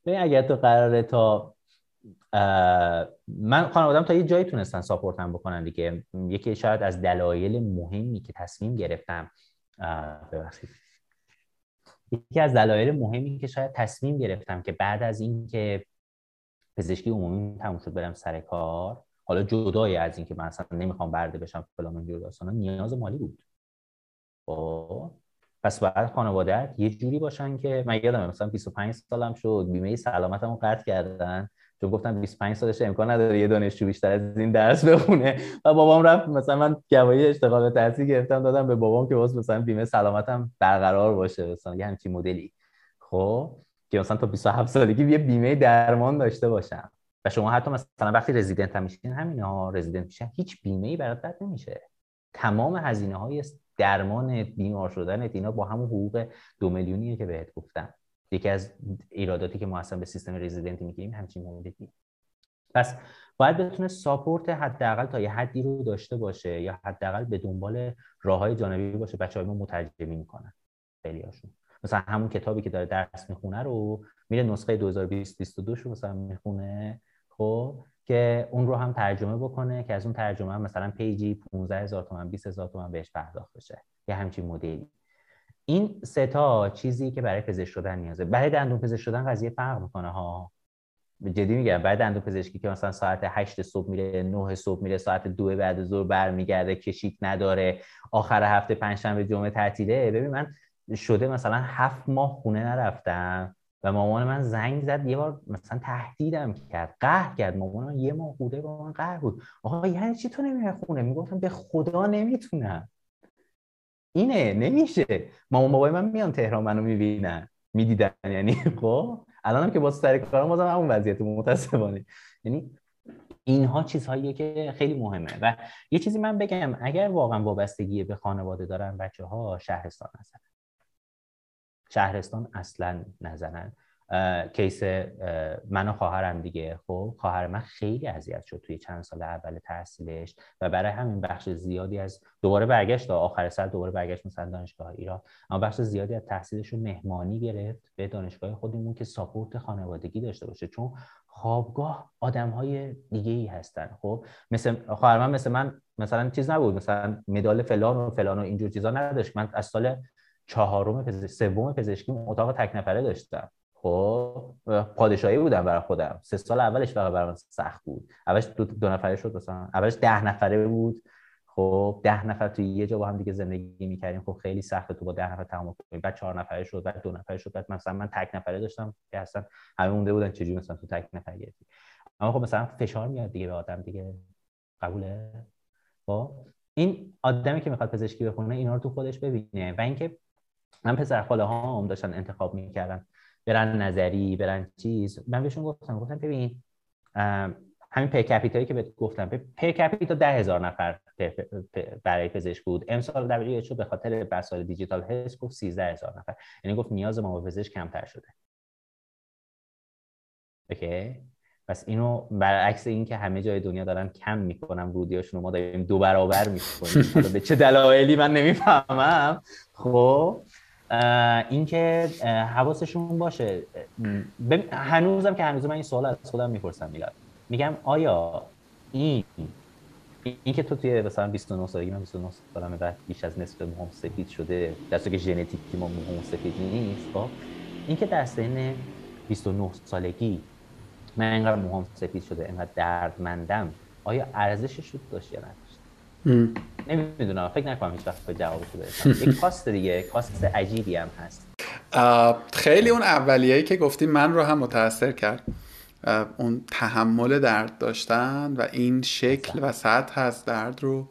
ببین اگر تو قراره تا من خانواده‌ام تا یه جایی تونستن ساپورتم بکنن دیگه. یکی شاید از دلایل مهمی که تصمیم گرفتم ببخشید. یکی از دلایل مهمی که شاید تصمیم گرفتم که بعد از این که پزشکی عمومی تموم شد برم سر کار، حالا جدای از این که من اصلا نمیخوام برده بشم فلان جور داستانا، نیاز مالی بود. پس باید خانواده‌ات یه جوری باشن که من یادمه مثلا 25 سالم شد بیمه سلامتمو قطع کردن، چون گفتم 25 سالشه امکان نداره یه دانشجو بیشتر از این درس بخونه. و بابام رفت مثلا من گواهی اشتغال تحصیل گرفتم دادم به بابام که واسه مثلا بیمه سلامتم برقرار باشه، مثلا یه همچین مدلی. خب که مثلا تا 27 سالگی یه بیمه درمان داشته باشم. و شما حتی مثلا وقتی رزیدنت هم میشین، همینا رزیدنت میشن، هیچ بیمه‌ای برات بد نمیشه. تمام هزینه‌های درمان بیمار شدنت اینا با همون حقوق 2 میلیونیه که بهت گفتم. یکی از ایراداتی که ما اصلا به سیستم رزیدنتی میگیم همچین موردی. پس باید بتونه ساپورت حداقل تا یه حدی رو داشته باشه، یا حداقل به دنبال راه‌های جانبی باشه. بچه‌های ما مترجمی میکنن خیلی‌هاشون، مثلا همون کتابی که داره درس میخونه رو میره نسخه 2020-22 رو مثلا میخونه، خب که اون رو هم ترجمه بکنه که از اون ترجمه هم مثلا پیجی 15,000 تومان 20,000 تومان بهش پرداخت بشه، یه همچین مدلی. این سه تا چیزی که برای پزشک شدن نیازه. برای دندون پزشک شدن قضیه فرق میکنه ها، جدی میگم. برای دندون پزشکی که مثلا ساعت 8 صبح میره، 9 صبح میره، ساعت 2 بعد از ظهر برمیگرده، کشیک نداره، آخر هفته پنجشنبه جمعه تعطیله. ببین من شده مثلا 7 ماه خونه نرفتم و مامان من زنگ زد یه بار، مثلا تهدیدم کرد، قهر کرد. مامانم یه ماه بوده با من قهر بود. آقا یعنی چی تو نمیای خونه؟ میگفتم به خدا نمیتونم، اینه نمیشه. مامان بابای من میان تهران منو میبینن، میدیدن یعنی. خب الانم که با سر کارم بازم همون وضعیت متاسفانه. یعنی اینها چیزهاییه که خیلی مهمه. و یه چیزی من بگم، اگر واقعا وابستگی به خانواده دارن بچه‌ها، شهرستان اصلا نزنن. کیس من و خواهرم دیگه، خب خواهر من خیلی اذیت شد توی چند سال اول تحصیلش و برای همین بخش زیادی از دوباره برگشت آخر سال، دوباره برگشت مثلا دانشگاه ایران، اما بخش زیادی از تحصیلش رو مهمانی گرفت به دانشگاه خودمون که ساپورت خانوادگی داشته باشه، چون خوابگاه آدم‌های دیگه‌ای هستن. خب مثل خواهر من، مثل من مثلا چیز نبود، مثلا مدال فلان و فلان و اینجور چیزا نداشت. من از سال 4 سوم پزشکی اتاق تک نفره داشتم. خب پادشاهی بودم برای خودم. 3 سال اولش واقعا برام سخت بود. اولش 2 نفره شد، مثلا اولش 10 نفره بود. خب 10 نفر توی یه جا با هم دیگه زندگی می‌کردیم. خب خیلی سخته تو با 10 نفر تمام کنی. بعد 4 نفره شد، بعد 2 نفره شد، بعد مثلا من تک نفره داشتم که اصلا همه مونده بودن چجوری مثلا تو تک نفره گرفتی. اما خب مثلا فشار میاد دیگه به آدم دیگه. قبوله؟ خب این آدمی که میخواد پزشکی بخونه اینا رو تو خودش ببینه. و اینکه من پسرخاله هام داشتن انتخاب میکردن برن نظری برن چیز، من بهشون گفتم ببین همین پر کپیتایی که بهت گفتم، پر کپیتا 10,000 نفر برای پزشک بود. امسال WHO به خاطر بسال دیجیتال هست گفت 13,000 نفر، یعنی گفت نیاز ما به پزشک کمتر شده. اوکی، پس اینو برعکس این که همه جای دنیا دارن کم میکنن ورودیاشون، ما داریم 2 برابر میکنیم. حالا به چه دلایلی من نمیفهمم. خب این که حواسشون باشه. هنوز من این سوال از خودم میپرسم میلاد، میگم آیا این که تو توی مثلا 29 سالگی، من 29 سالمه، بعد بیش از نصف موهام سفید شده، در صورتی که ژنتیکی ما موهام سفید نیست. خب این که در سن 29 سالگی من اینقدر موهام سفید شده، اینقدر دردمندم، آیا ارزشش رو داشت یا نداشت؟ نمیدونم، فکر نکنم هیچ وقت به جوابش برسم. یک کاست دیگه، کاست عجیبی هم هست. خیلی اون اولیه‌ای که گفتی من رو هم متاثر کرد، اون تحمل درد داشتن و این شکل و سطح از درد رو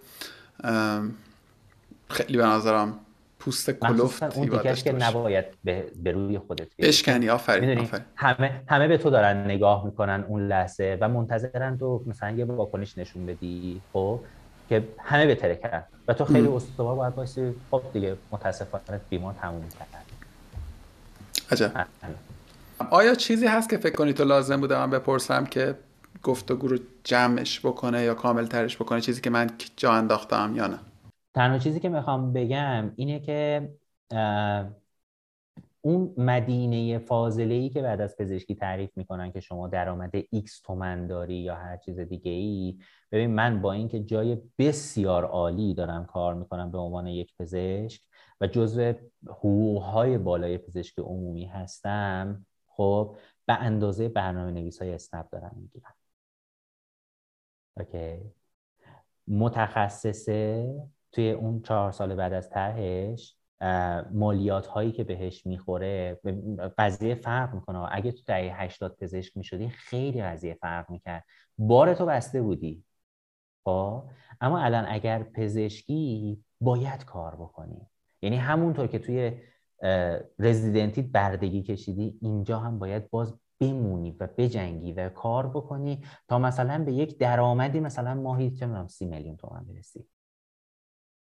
خیلی به نظرم پوست کلوفتی بادش که نباید به روی خودت بشکنی. آفرین. همه به تو دارن نگاه میکنن اون لحظه و منتظرن تو مثلا یه واکنش نشون بدی، خب که همه بهتره کردن و تو خیلی استوار باید باشی. خب دیگه متاسفانه بیمار تموم کرد. عجب. آیا چیزی هست که فکر کنی تو لازم بوده من بپرسم که گفتگو رو جمعش بکنه یا کامل ترش بکنه، چیزی که من جا انداختم یا نه؟ تنها چیزی که میخوام بگم اینه که اون مدینه فاضله‌ای که بعد از پزشکی تعریف میکنن که شما درآمد X تومن داری یا هر چیز دیگه ای، ببین من با اینکه جای بسیار عالی دارم کار میکنم به عنوان یک پزشک، و جزو حقوق‌های بالای پزشک عمومی هستم، خب به اندازه برنامه‌نویس‌های اسنپ دارم میگیرم. اوکی، متخصصه توی اون 4 سال بعد از طرحش مالیات هایی که بهش میخوره قضیه فرق میکنه. اگه تو دهه 80 پزشک میشدی خیلی قضیه فرق میکرد، بار تو بسته بودی. خب اما الان اگر پزشکی باید کار بکنی، یعنی همونطور که توی رزیدنتی بردگی کشیدی، اینجا هم باید باز بمونی و بجنگی و کار بکنی تا مثلا به یک درآمدی مثلا ماهی چه می‌دونم 30 میلیون تومان برسی،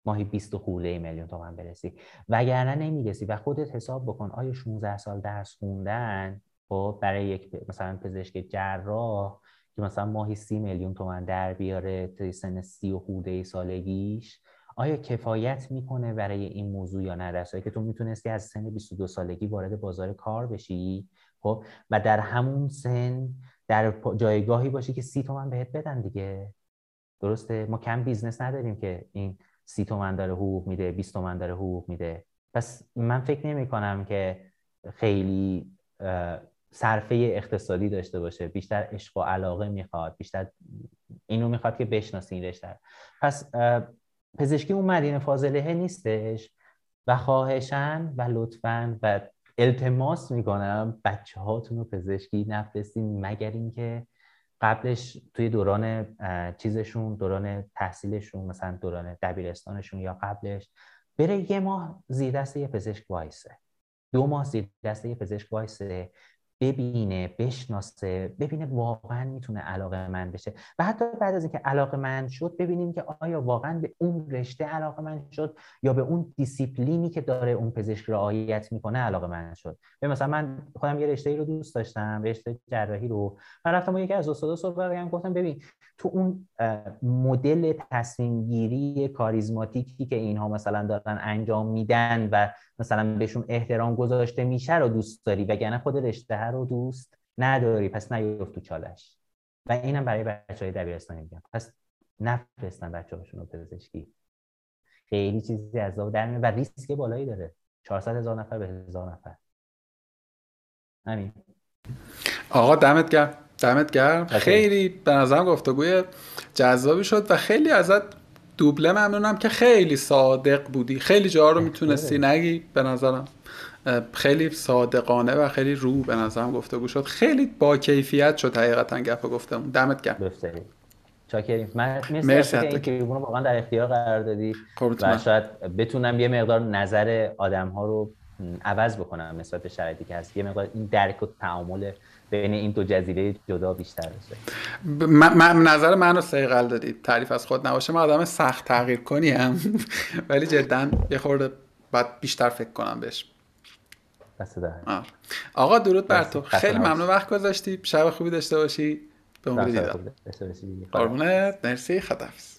ماهی 20 میلیون تومان برسی، وگرنه نمی‌رسی. و خودت حساب بکن آیا 16 سال درس خوندن خب برای یک مثلا پزشک جراح که مثلا ماهی 30 میلیون تومان در بیاره تا سن 30 سالگیش آیا کفایت میکنه برای این موضوع یا نه؟ درسایی که تو میتونستی از سن 22 سالگی وارد بازار کار بشی خب و در همون سن در جایگاهی باشی که 30 تومان بهت بدن دیگه. درسته، ما کم بیزنس نداریم که این 30 تومان داره حقوق میده، 20 تومان داره حقوق میده. پس من فکر نمی کنم که خیلی صرفه اقتصادی داشته باشه، بیشتر عشق و علاقه میخواد، بیشتر اینو میخواد که بشناسین رشته. پس پزشکی اون مدینه فاضله نیستش و خواهشاً و لطفاً و التماس میکنم بچه هاتون رو پزشکی نفرستین مگر اینکه قبلش توی دوران چیزشون، دوران تحصیلشون، مثلا دوران دبیرستانشون یا قبلش بره یه ماه زیر دست یه پزشک وایسه، 2 ماه زیر دست یه پزشک وایسه، ببینه، بشناسه، ببینه واقعا میتونه علاقه‌مند بشه. و حتی بعد از اینکه علاقه‌مند شد ببینیم که آیا واقعا به اون رشته علاقه‌مند شد یا به اون دیسیپلینی که داره اون پزشک رعایت میکنه علاقه‌مند شد. مثلا من خودم یه رشته‌ای رو دوست داشتم، رشته جراحی رو. من رفتم با یکی از استادا صحبت کردم، گفتم ببین تو اون مدل تصمیم گیری کاریزماتیکی که اینها مثلا دارن انجام میدن و مثلا بهشون احترام گذاشته میشه رو دوست داری، وگرنه خود رشته رو دوست نداری، پس نیفت تو چالش. و اینم برای بچهای دبیرستانی میگم، پس نفرستن بچه‌هاشون رو پزشکی، خیلی چیزی از آب در میاد و ریسک بالایی داره، 400,000 نفر به 1000 نفر. همین آقا، دمت گرم. خیلی به نظرم گفتگوی جذابی شد و خیلی ازت دوبله ممنونم که خیلی صادق بودی، خیلی جا رو میتونستی نگی، به نظرم خیلی صادقانه و خیلی رو به نظرم گفتگو شد، خیلی با کیفیت شد حقیقتا گپ و گفتمون. دمت گرم، بفرمایید. چاکریم. مرسی که این تریبون رو واقعا در اختیار قرار دادی و شاید بتونم یه مقدار نظر آدم‌ها رو عوض بکنم نسبت به شرایطی که هست، یه مقدار این درک و تعامل بین این دو جزیره جدا بیشتر بشه. نظر منو صیقل دادی، تعریف از خود نباشه، من آدم سخت تغییر کنیم ولی جدا یه خورده باید بیشتر فکر کنم بهش. آقا درود بر تو، خیلی ممنون وقت گذاشتی، شب خوبی داشته باشی، به امید دیدار. قربونت، مرسی، خداحافظ.